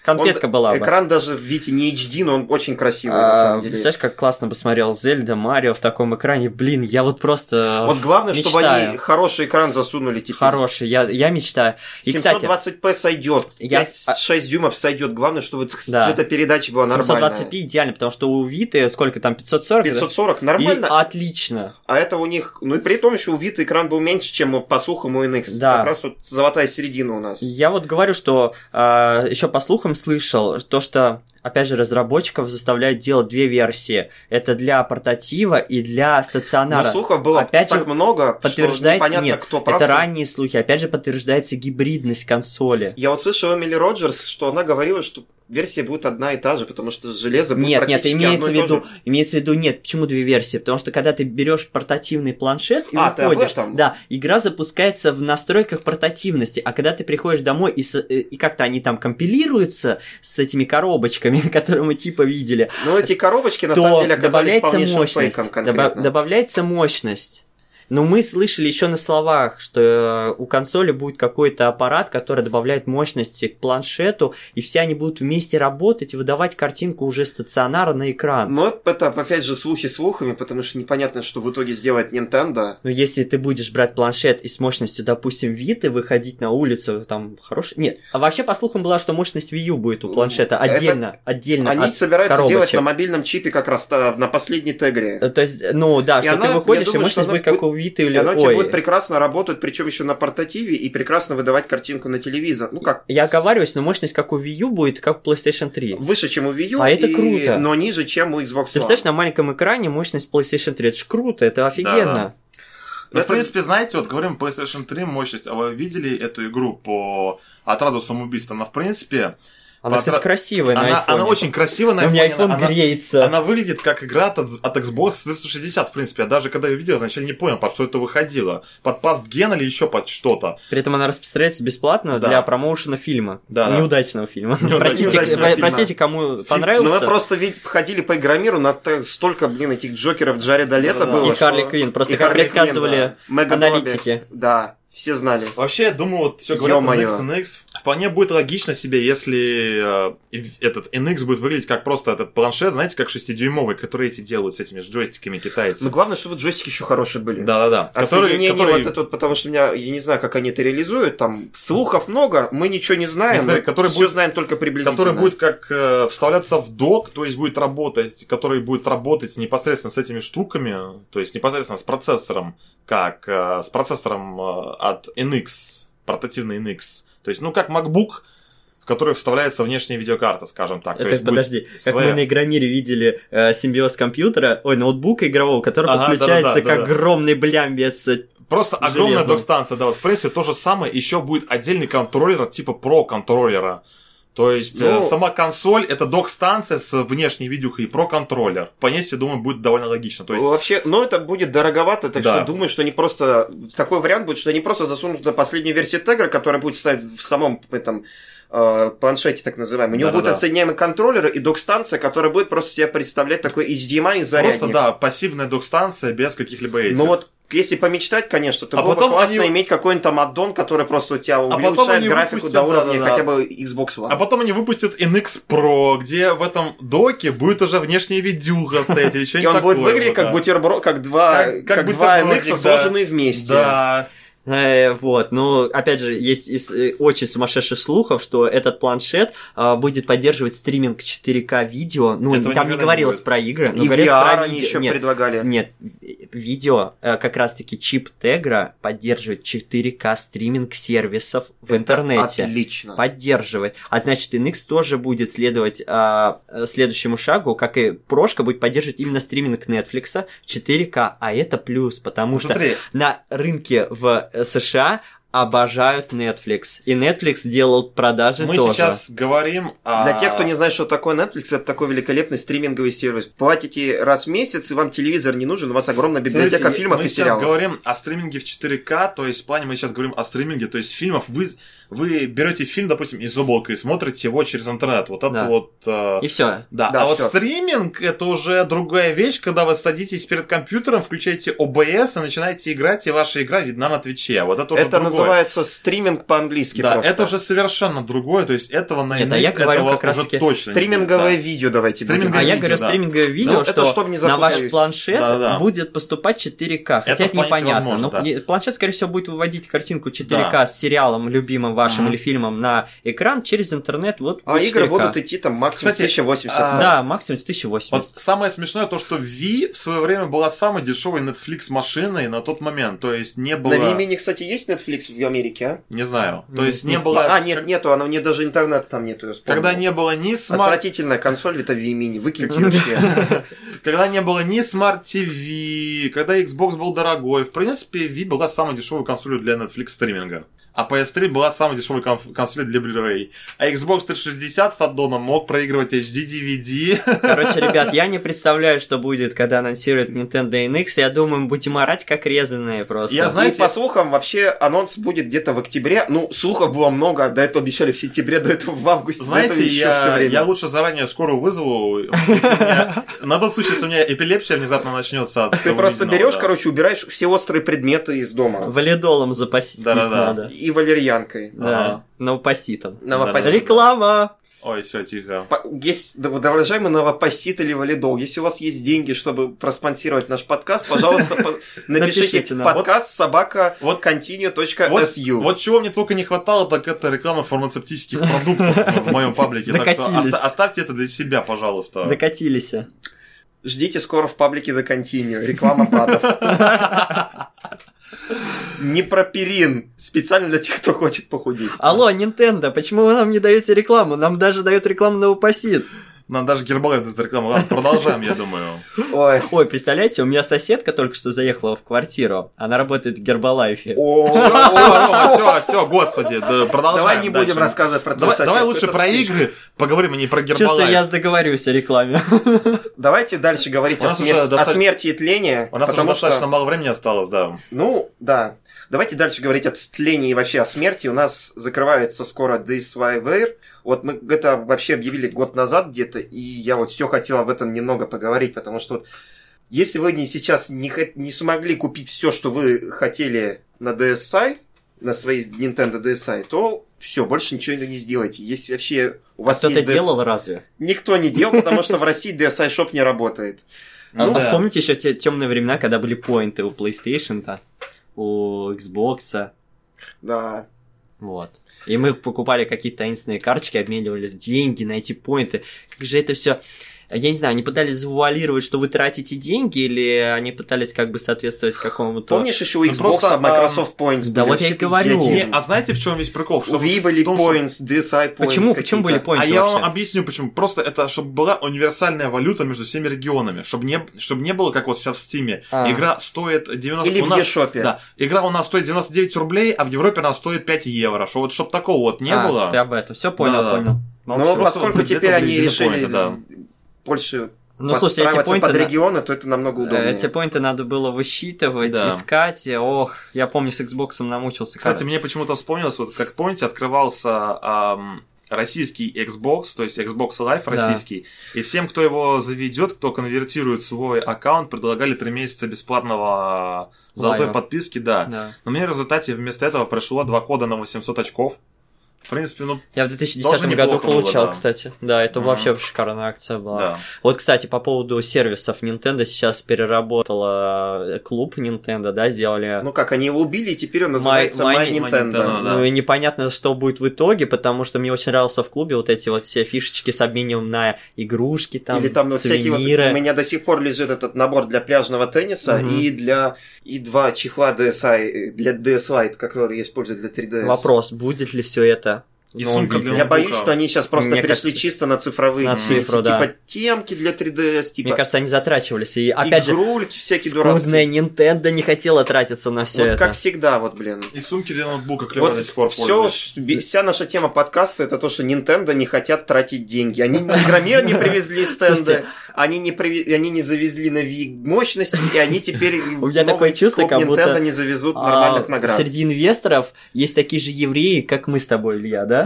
Конфетка он, была бы. Экран даже в Вите не эйч ди, но он очень красивый, а, на самом деле. Представляешь, как классно бы смотрел Зельда, Марио в таком экране. Блин, я вот просто Вот главное, мечтаю. чтобы они хороший экран засунули теперь. Хороший, я, я мечтаю. И, семьсот двадцать пэ кстати, сойдет. Я... шесть дюймов сойдет. Главное, чтобы да. цветопередача была нормальная. семьсот двадцать пэ идеально, потому что у Виты сколько там, пятьсот сорок? пятьсот сорок, да? Нормально. И отлично. А это у них... Ну и при том, что у Виты экран был меньше, чем по слухам у эн икс. Да. Как раз вот золотая середина у нас. Я вот говорю, что э, еще по слухам слышал то, что, опять же, разработчиков заставляют делать две версии. Это для портатива и для стационара. Но слухов было опять так же, много, подтверждается, что непонятно, нет, кто прав. Это ранние слухи. Опять же, подтверждается гибридность консоли. Я вот слышал Эмили Роджерс, что она говорила, что версия будет одна и та же, потому что железо будет нет, практически нет, имеется одно и в виду, тоже... имеется в виду, нет, почему две версии? Потому что когда ты берешь портативный планшет и а, уходишь, да, игра запускается в настройках портативности, а когда ты приходишь домой и, и как-то они там компилируются с этими коробочками, которые мы типа видели, но эти коробочки на самом деле оказались полнейшим фейком конкретно. Добавляется мощность. Но мы слышали еще на словах, что у консоли будет какой-то аппарат, который добавляет мощности к планшету, и все они будут вместе работать и выдавать картинку уже стационарно на экран. Но это, опять же, слухи слухами, потому что непонятно, что в итоге сделает Nintendo. Но если ты будешь брать планшет и с мощностью, допустим, Vita, выходить на улицу, там, хороший... Нет, а вообще, по слухам, была, что мощность Wii U будет у планшета отдельно, это... отдельно они от Они собираются коробочек. делать на мобильном чипе как раз на последней тегре. То есть, ну да, и что она, ты выходишь, думаю, и мощность будет как у Вита или... И она тебе будет прекрасно работать, причем еще на портативе, и прекрасно выдавать картинку на телевизор. Ну как? Я оговариваюсь, но мощность как у Wii U будет, как у PlayStation три. Выше, чем у Wii U, а и... это круто. Но ниже, чем у Xbox One. Ты представляешь, на маленьком экране мощность PlayStation три, это ж круто, это офигенно. Да. Ну, это... в принципе, знаете, вот говорим PlayStation три мощность, а вы видели эту игру по Atreides самоубийства? Она, в принципе... Она, кстати, красивая она, на айфоне. Она очень красивая на айфоне. У меня айфон она, греется. Она, она выглядит как игра от, от Xbox триста шестьдесят, в принципе. Я даже когда ее видел, вначале не понял, под что это выходило. Под PastGen или еще под что-то. При этом она распространяется бесплатно да. для промоушена фильма. Да, неудачного да. фильма. Неудачного простите, неудачного фильма. Простите, кому Филь... понравился. Ну, мы просто ведь ходили по Игромиру, на столько, блин, этих Джокеров Джареда Лето да, было. И что... Харли Квинн. Просто и как Харли предсказывали Квин, да. аналитики. Да. Все знали. Вообще, я думаю, вот все говорят о эн икс. Вполне будет логично себе, если э, этот эн икс будет выглядеть как просто этот планшет, знаете, как шестидюймовый, который эти делают с этими джойстиками китайцы. Но главное, чтобы джойстики еще хорошие были. Да-да-да. А соединение которые... вот это вот, потому что меня, я не знаю, как они это реализуют, там слухов много, мы ничего не знаем, знаю, мы все будет, знаем только приблизительно. Который будет как э, вставляться в док, то есть будет работать, который будет работать непосредственно с этими штуками, то есть непосредственно с процессором, как э, с процессором э, от эн икс, портативный эн икс. То есть, ну, как MacBook, в который вставляется внешняя видеокарта, скажем так. Это, то есть, подожди, как своя... мы на Игромире видели э, симбиоз компьютера, ой, ноутбука игрового, который ага, подключается да, да, да, к да, огромной да. блямбе с просто железом. Огромная док-станция, да, вот в прессе то же самое, еще будет отдельный контроллер типа Pro контроллера. То есть, ну, э, сама консоль, это док-станция с внешней видюхой и про-контроллер. По ней, я думаю, будет довольно логично. То есть... Вообще, ну это будет дороговато, так да. что думаю, что они просто... Такой вариант будет, что они просто засунут туда последнюю версию Tegra, которая будет стоять в самом этом... планшете, так называемый. У него да, будут да, отсоединяемые контроллеры и док-станция, которая будет просто себя представлять такой эйч ди эм ай-зарядник. Просто, да, пассивная док-станция без каких-либо этих. Ну вот, если помечтать, конечно, то а было бы классно они... иметь какой-нибудь там аддон, который просто у тебя улучшает а графику выпустят, до уровня да, да, хотя бы Xbox One. А потом они выпустят эн икс Pro, где в этом доке будет уже внешняя видюха стоять или что-нибудь такое. И он будет выглядеть как бутерброд, как два эн икс, сложенные вместе. Да. Вот, ну, опять же, есть из очень сумасшедших слухов, что этот планшет а, будет поддерживать стриминг четыре ка видео. Ну, этого там не говорилось не про игры, но и говорилось ви ар про видео. Нет, предлагали. Нет, видео, как раз-таки чип Tegra поддерживает четыре ка стриминг сервисов в это интернете. Отлично. Поддерживает. А значит, эн икс тоже будет следовать а, следующему шагу, как и Прошка будет поддерживать именно стриминг Netflix в четыре ка, а это плюс, потому смотри, что на рынке в США обожают Netflix. И Netflix делал продажи мы тоже. Мы сейчас говорим о... Для тех, кто не знает, что такое Netflix, это такой великолепный стриминговый сервис. Платите раз в месяц, и вам телевизор не нужен, у вас огромная библиотека смотрите, фильмов и сериалов. Мы сейчас говорим о стриминге в четыре ка, то есть в плане мы сейчас говорим о стриминге, то есть фильмов. Вы, вы берете фильм, допустим, из облака и смотрите его через интернет. Вот это да. вот... Э... И все. Да. да а всё. Вот стриминг это уже другая вещь, когда вы садитесь перед компьютером, включаете о бэ эс и начинаете играть, и ваша игра видна на Твиче. Вот это уже это другое. Называется стриминг по-английски да, просто. Это уже совершенно другое, то есть этого на эн икс это этого как уже точно стриминговое не будет, да. видео давайте стриминговое будем. А видео, я говорю да. стриминговое видео, ну, что это, чтобы не на ваш планшет да, да. будет поступать четыре ка, хотя это, это непонятно. Возможно, но да. планшет, скорее всего, будет выводить картинку четыре ка да. с сериалом любимым вашим mm-hmm. или фильмом на экран через интернет. Вот, а игры будут идти там максимум кстати, тысяча восемьдесят. А... Да, максимум тысяча восемьдесят. Вот самое смешное то, что Wii в свое время была самой дешевой Netflix машиной на тот момент, то есть не было... На Wii Mini, кстати, есть Netflix? В Америке, а? Не знаю. То есть не, не было... А, нет, нету, она, мне даже интернета там нету. Когда не было ни смарт... Отвратительная консоль, это Wii Mini, выкиньте вообще. Когда не было ни Smart ти ви, когда Xbox был дорогой, в принципе, Wii была самой дешевой консолью для Netflix стриминга. А пи эс три была самой дешевой консолью для Blu-ray. А Xbox триста шестьдесят с аддоном мог проигрывать эйч ди ди ви ди. Короче, ребят, я не представляю, что будет, когда анонсируют Nintendo эн икс. Я думаю, мы будем орать как резаные просто. Я, знаете, по слухам, вообще анонс будет где-то в октябре. Ну, слухов было много. До этого обещали в сентябре, до этого в августе. Знаете, я, я лучше заранее скорую вызову. На тот случай, если у меня эпилепсия внезапно начнется. Ты просто берешь, короче, убираешь все острые предметы из дома. Валидолом запастись надо. И валерьянкой. Да. Новопоситом. Новопоситом. Реклама! Ой, все тихо. Есть, уважаемый новопосит или валидол, если у вас есть деньги, чтобы проспонсировать наш подкаст, пожалуйста, напишите подкаст собака continue.su. Вот чего мне только не хватало, так это реклама фармацевтических продуктов в моем паблике. Так что оставьте это для себя, пожалуйста. Докатились. Ждите скоро в паблике The Continue. Реклама падов. Непропирин. Специально для тех, кто хочет похудеть. Алло, Nintendo, почему вы нам не даете рекламу? Нам даже дают рекламу на Упасит. Нам даже Гербалайт это реклама. Ладно, продолжаем, я думаю. Ой. Ой, представляете, у меня соседка только что заехала в квартиру. Она работает в Гербалайфе. Все, все, господи, продолжаем. Давай не будем рассказывать про твою соседку. Давай лучше про игры поговорим, а не про Гербалайф. Чувствую, я договорюсь о рекламе. Давайте дальше говорить о смерти и тлении. У нас уже достаточно мало времени осталось, да. Ну, да. Давайте дальше говорить о тлении и вообще о смерти. У нас закрывается скоро Дэйсвайвер. Вот мы это вообще объявили год назад где-то, и я вот все хотел об этом немного поговорить, потому что вот если вы не сейчас не, не смогли купить все, что вы хотели на ди эс ай, на своей Nintendo ди эс ай, то все, больше ничего не сделайте. Если вообще у вас а кто-то делал ди эс ай... разве? Никто не делал, потому что в России ди эс ай Shop не работает. А вспомните еще те темные времена, когда были поинты у PlayStation-то? У Xbox. Да. Вот. И мы покупали какие-то таинственные карточки, обменивались деньги на эти поинты. Как же это все? Я не знаю, они пытались завуалировать, что вы тратите деньги, или они пытались как бы соответствовать какому-то... Помнишь, еще у Xbox ну, просто, Microsoft а... Points? Да вот я и говорю. Не, а знаете, в чем весь прикол? Что у Viva ли Points, ди эс ай Points? Почему? Почему были Points? А я вообще вам объясню, почему. Просто это, чтобы была универсальная валюта между всеми регионами, чтобы не, чтобы не было, как вот сейчас в Steam. А. Игра стоит девяносто... Или у в нас... eShop. Да. Игра у нас стоит девяносто девять рублей, а в Европе она стоит пять евро. Что вот, чтобы такого вот не а, было... ты об этом. Все понял, да, понял. Да. Ну, поскольку вот теперь они решили... Point, да. Больше ну, подстраиваться слушай, под регионы, на... то это намного удобнее. Эти поинты надо было высчитывать, да. искать. Ох, я помню, с Xbox намучился. Кстати, как... мне почему-то вспомнилось, вот как помните, открывался эм, российский Xbox, то есть Xbox Live российский, да. И всем, кто его заведет, кто конвертирует свой аккаунт, предлагали три месяца бесплатного золотой Live. Подписки, да. да. Но мне в результате вместо этого пришло два кода на восемьсот очков. В принципе, ну... Я в две тысячи десятом году получал, было, да. кстати. Да, это mm-hmm. вообще шикарная акция была. Да. Вот, кстати, по поводу сервисов Nintendo сейчас переработала клуб Nintendo, да, сделали... Ну как, они его убили, и теперь он называется My, My, My Nintendo. Nintendo да. Ну и непонятно, что будет в итоге, потому что мне очень нравился в клубе вот эти вот все фишечки с обменем на игрушки, там, или там сувениры. Вот всякие вот... У меня до сих пор лежит этот набор для пляжного тенниса mm-hmm. и для... и два чехла ди эс ай, для ди эс Lite, которые я использую для три ди эс. Вопрос, будет ли все это? И ну, сумка для я боюсь, что они сейчас просто мне перешли кажется, чисто на цифровые на цифру, да. Типа темки для три ди эс, типа. Мне кажется, они затрачивались. И опять игрульки же, всякие скудная Nintendo не хотела тратиться на все вот это. Вот как всегда, вот, блин. И сумки для ноутбука клево вот до сих пор пользуюсь. Вся наша тема подкаста это то, что Nintendo не хотят тратить деньги. Они Игромир не привезли стенды, они не завезли на Wii мощности, и они теперь у меня такое чувство, как будто Nintendo не завезут нормальных наград. Среди инвесторов есть такие же евреи, как мы с тобой, Илья, да?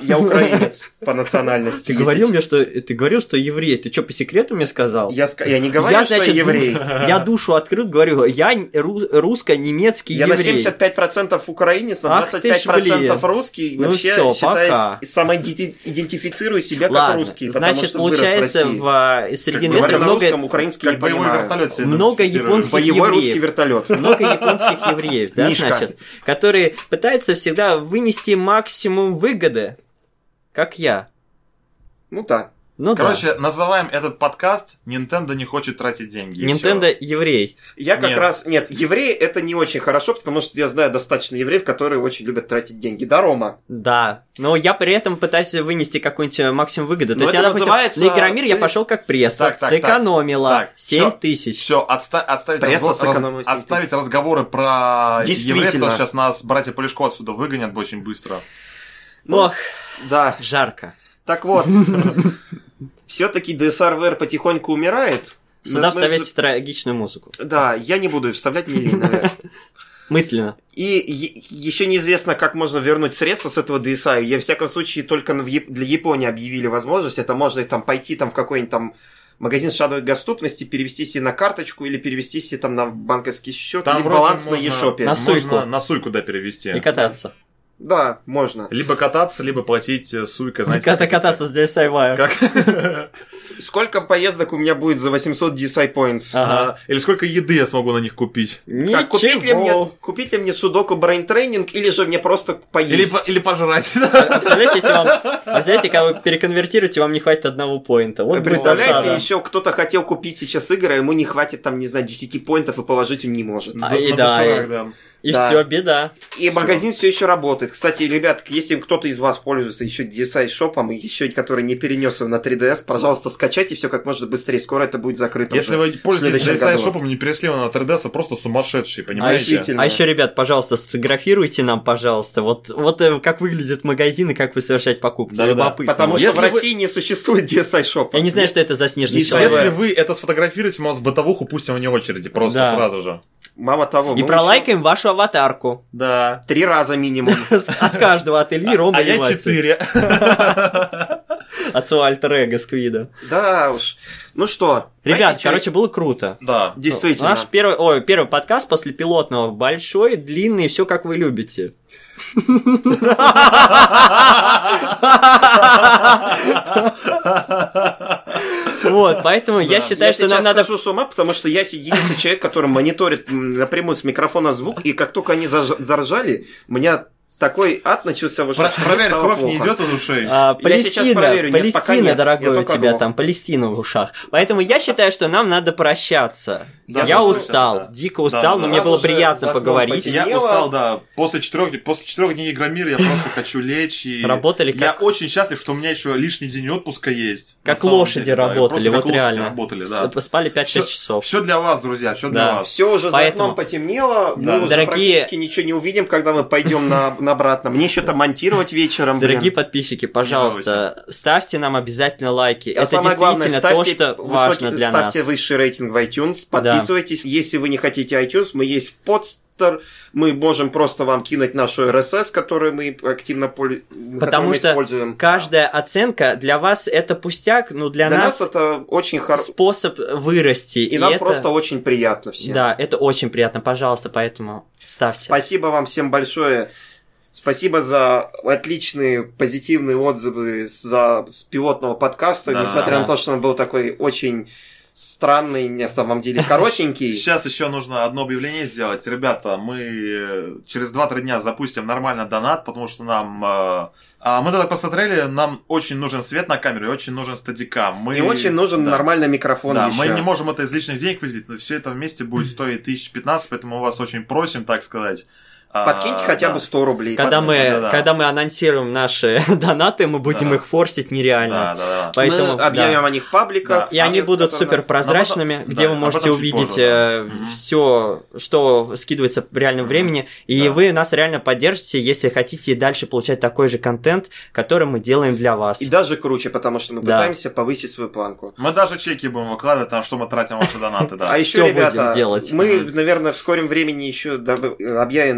Я украинец по национальности. Ты говорил мне, что ты говорил, что еврей. Ты что, по секрету мне сказал? Я, я не говорил, я, значит, что я еврей. Душ, я душу открыл, говорю, я русско-немецкий я еврей. Я на семьдесят пять процентов украинец, на Ах двадцать пять процентов русский. Ну вообще, все, пока. Самоидентифицирую себя Ладно, как русский. Значит, получается, в, среди инвесторов много... Русском, украинский как боевой вертолет много японских боевой евреев. Боевой русский вертолет. Много японских евреев, да, Мишка. Значит, которые пытаются всегда вынести максимум выгоды, как я. Ну да. Ну, короче, да. Называем этот подкаст «Nintendo не хочет тратить деньги». Nintendo еврей. Я как нет. раз... Нет, евреи это не очень хорошо, потому что я знаю достаточно евреев, которые очень любят тратить деньги. Да, Рома? Да. Но я при этом пытаюсь вынести какой-нибудь максимум выгоды. То Но есть я, допустим, называется... на Игромир ты... я пошел как пресса. Так, так, сэкономила так, так. семь тысяч. Все, отста... отставить, раз... отставить разговоры про евреев, потому что сейчас нас братья Полешко отсюда выгонят очень быстро. Ну, ох, да. Жарко. Так вот... Все-таки ди эс ар ви ар потихоньку умирает. Сюда вставляйте трагичную музыку. Да, я не буду вставлять нелинейно. Мысленно. И еще неизвестно, как можно вернуть средства с этого ди эс ай. Я, в всяком случае, только для Японии объявили возможность. Это можно там пойти там в какой-нибудь там магазин шаговой доступности, перевести себе на карточку или перевести себе там на банковский счет или баланс на eShop. На суйку. Можно на суйку, да, перевести. И кататься. Да, можно. Либо кататься, либо платить суйка, знаете. Как-то кататься с ди эс ай Wire. Как? сколько поездок у меня будет за восемьсот ди эс ай поинтс? Ага. Или сколько еды я смогу на них купить? Ничего. Так, купить, ли мне, купить ли мне судоку брейн-трейнинг, или же мне просто поесть? Или, или пожрать. А, представляете, если вам, а представляете, когда вы переконвертируете, вам не хватит одного поинта. Вот представляете, еще кто-то хотел купить сейчас игры, а ему не хватит, там, не знаю, десять поинтов, и положить он не может. А, да, и да, душевых, да. И да. Все, беда. И всё. Магазин все еще работает. Кстати, ребят, если кто-то из вас пользуется еще ди эс ай-шопом, еще который не перенес его на три ди эс, пожалуйста, скачайте все как можно быстрее. Скоро это будет закрыто. Если вы пользуетесь ди эс ай-шопом, не пересли его на три ди эс, вы просто сумасшедшие, понимаете? А, а еще, ребят, пожалуйста, сфотографируйте нам, пожалуйста, вот, вот как выглядят магазины, как вы совершать покупки. Да, любопытно. Да. Потому если что в России вы... не существует ди эс ай-шопа. Я не знаю, что это за снежный человек. Если вы это сфотографируете, мы вас в бытовуху пустим вне очереди просто да. сразу же. Мало того, и пролайкаем еще... вашу аватарку. Да. Три раза минимум. От каждого, от Ильи, Ромы и Васи. А я четыре. От своего альтер-эго Сквида. Да уж. Ну что. Ребят, короче, было круто. Да. Действительно. Наш первый, ой, первый подкаст после пилотного. Большой, длинный, все как вы любите. Вот, поэтому да. я считаю, я что нам надо... Я сейчас с ума, потому что я единственный человек, который мониторит напрямую с микрофона звук, и как только они заржали, у меня такой ад начался. Про- Проверь, кровь плохо. Не идет из ушей. А, Палестина, я сейчас проверю. Нет, Палестина, дорогой, у тебя думал. Там Палестина в ушах. Поэтому я считаю, что нам надо прощаться. Да, я устал, да. дико устал, да, но мне было приятно поговорить. Потенело. Я устал, да. После четырех, после четырех дней Игромира я просто хочу лечь. И работали как... Я очень счастлив, что у меня еще лишний день отпуска есть. Как лошади деле, работали, да. вот как реально. Работали, да. Спали пять-шесть часов. Все для вас, друзья, все для да. вас. Все уже за окном потемнело, мы уже практически ничего не увидим, когда мы пойдем на... обратно. Мне еще там монтировать вечером. Дорогие блин. Подписчики, пожалуйста, ставьте нам обязательно лайки. А это действительно главное, то, что высокий, важно для ставьте нас. Ставьте высший рейтинг в iTunes, подписывайтесь. Да. Если вы не хотите iTunes, мы есть под... Мы можем просто вам кинуть нашу эр эс эс, которую мы активно поль... Потому что используем. Каждая оценка для вас это пустяк, но для, для нас, нас это очень хор... способ вырасти. И, и нам это... просто очень приятно всем. Да, это очень приятно, пожалуйста, поэтому ставьте. Спасибо вам всем большое. Спасибо за отличные позитивные отзывы за... с пилотного подкаста, да. несмотря на то, что он был такой очень... странный, на самом деле, коротенький. Сейчас еще нужно одно объявление сделать. Ребята, мы через два-три дня запустим нормально донат, потому что нам... Э, мы тогда посмотрели, нам очень нужен свет на камеру и очень нужен стадикам. Мы, и очень нужен да, нормальный микрофон да, еще. Мы не можем это из личных денег выделить, но все это вместе будет стоить тысяча пятнадцать, поэтому мы вас очень просим, так сказать. Подкиньте а, хотя да. бы сто рублей. Когда, Подкиньте, мы, да, да. когда мы анонсируем наши донаты, мы будем да. их форсить нереально. Да, да, да. Поэтому мы объявим да. о них в пабликах. Да. И а они будут супер прозрачными, где да, вы можете увидеть позже, да. все, что скидывается в реальном mm-hmm. времени. И да. вы нас реально поддержите, если хотите и дальше получать такой же контент, который мы делаем для вас. И даже круче, потому что мы да. пытаемся повысить свою планку. Мы даже чеки будем выкладывать, на что мы тратим ваши донаты. А еще, ребята, мы, наверное, в скором времени еще объявим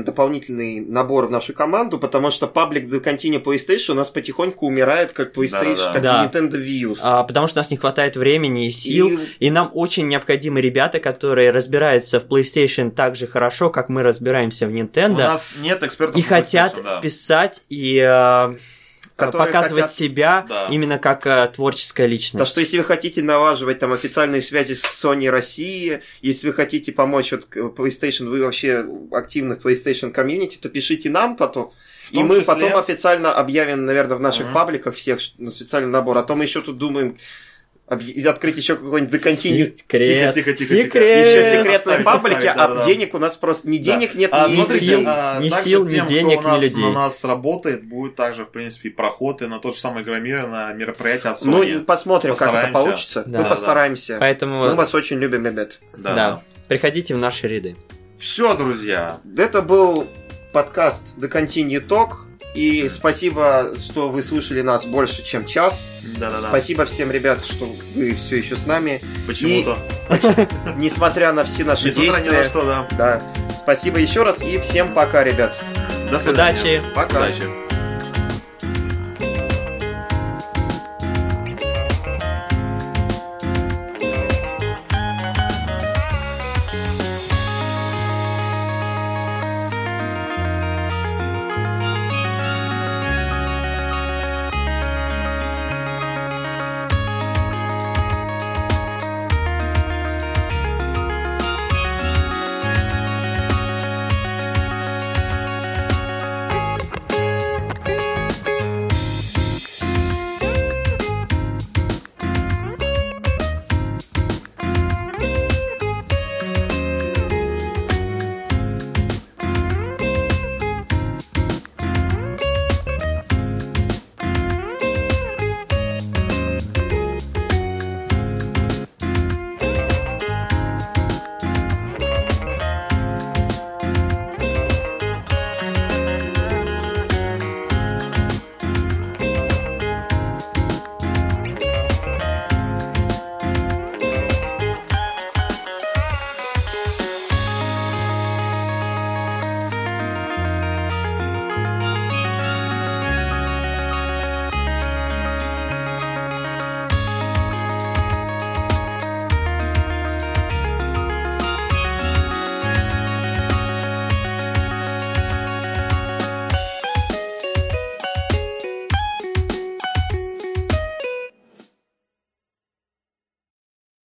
дополнительные дополнительный набор в нашу команду, потому что паблик The Continue PlayStation у нас потихоньку умирает, как PlayStation, да, да. как да. Nintendo Wii U. А, потому что у нас не хватает времени и сил, и... и нам очень необходимы ребята, которые разбираются в PlayStation так же хорошо, как мы разбираемся в Nintendo. У нас нет экспертов и хотят да. писать и... Э... показывать хотят... себя да. именно как э, творческая личность. Так что, если вы хотите налаживать там официальные связи с Sony России, если вы хотите помочь от PlayStation, вы вообще активны в PlayStation комьюнити, то пишите нам потом. И мы числе... потом официально объявим, наверное, в наших mm-hmm. пабликах всех специальный набор. А то мы еще тут думаем... И открыть еще какой-нибудь The Continue. Секрет. Тихо, тихо, тихо, секрет. Тихо. Еще секретные оставить, паблики, оставить, да, а да. денег у нас просто ни да. денег нет, а, ни, смотрите, сил, а, ни сил, тем, ни денег, ни людей. У нас работает, будет также, в принципе, и проход, и на тот же самый Игромир, на мероприятие от Sony. Ну, посмотрим, постараемся. Как это получится. Да, мы да, постараемся. Поэтому... Мы вас очень любим, ребят. Да. да. Приходите в наши ряды. Все, друзья. Это был подкаст The Continue Talk. И спасибо, что вы слушали нас больше, чем час. Да-да-да. Спасибо всем, ребят, что вы все еще с нами. Почему-то. И, несмотря на все наши несмотря действия. Несмотря ни на что, да. да. Спасибо еще раз и всем пока, ребят. До свидания. Удачи. Пока. Удачи.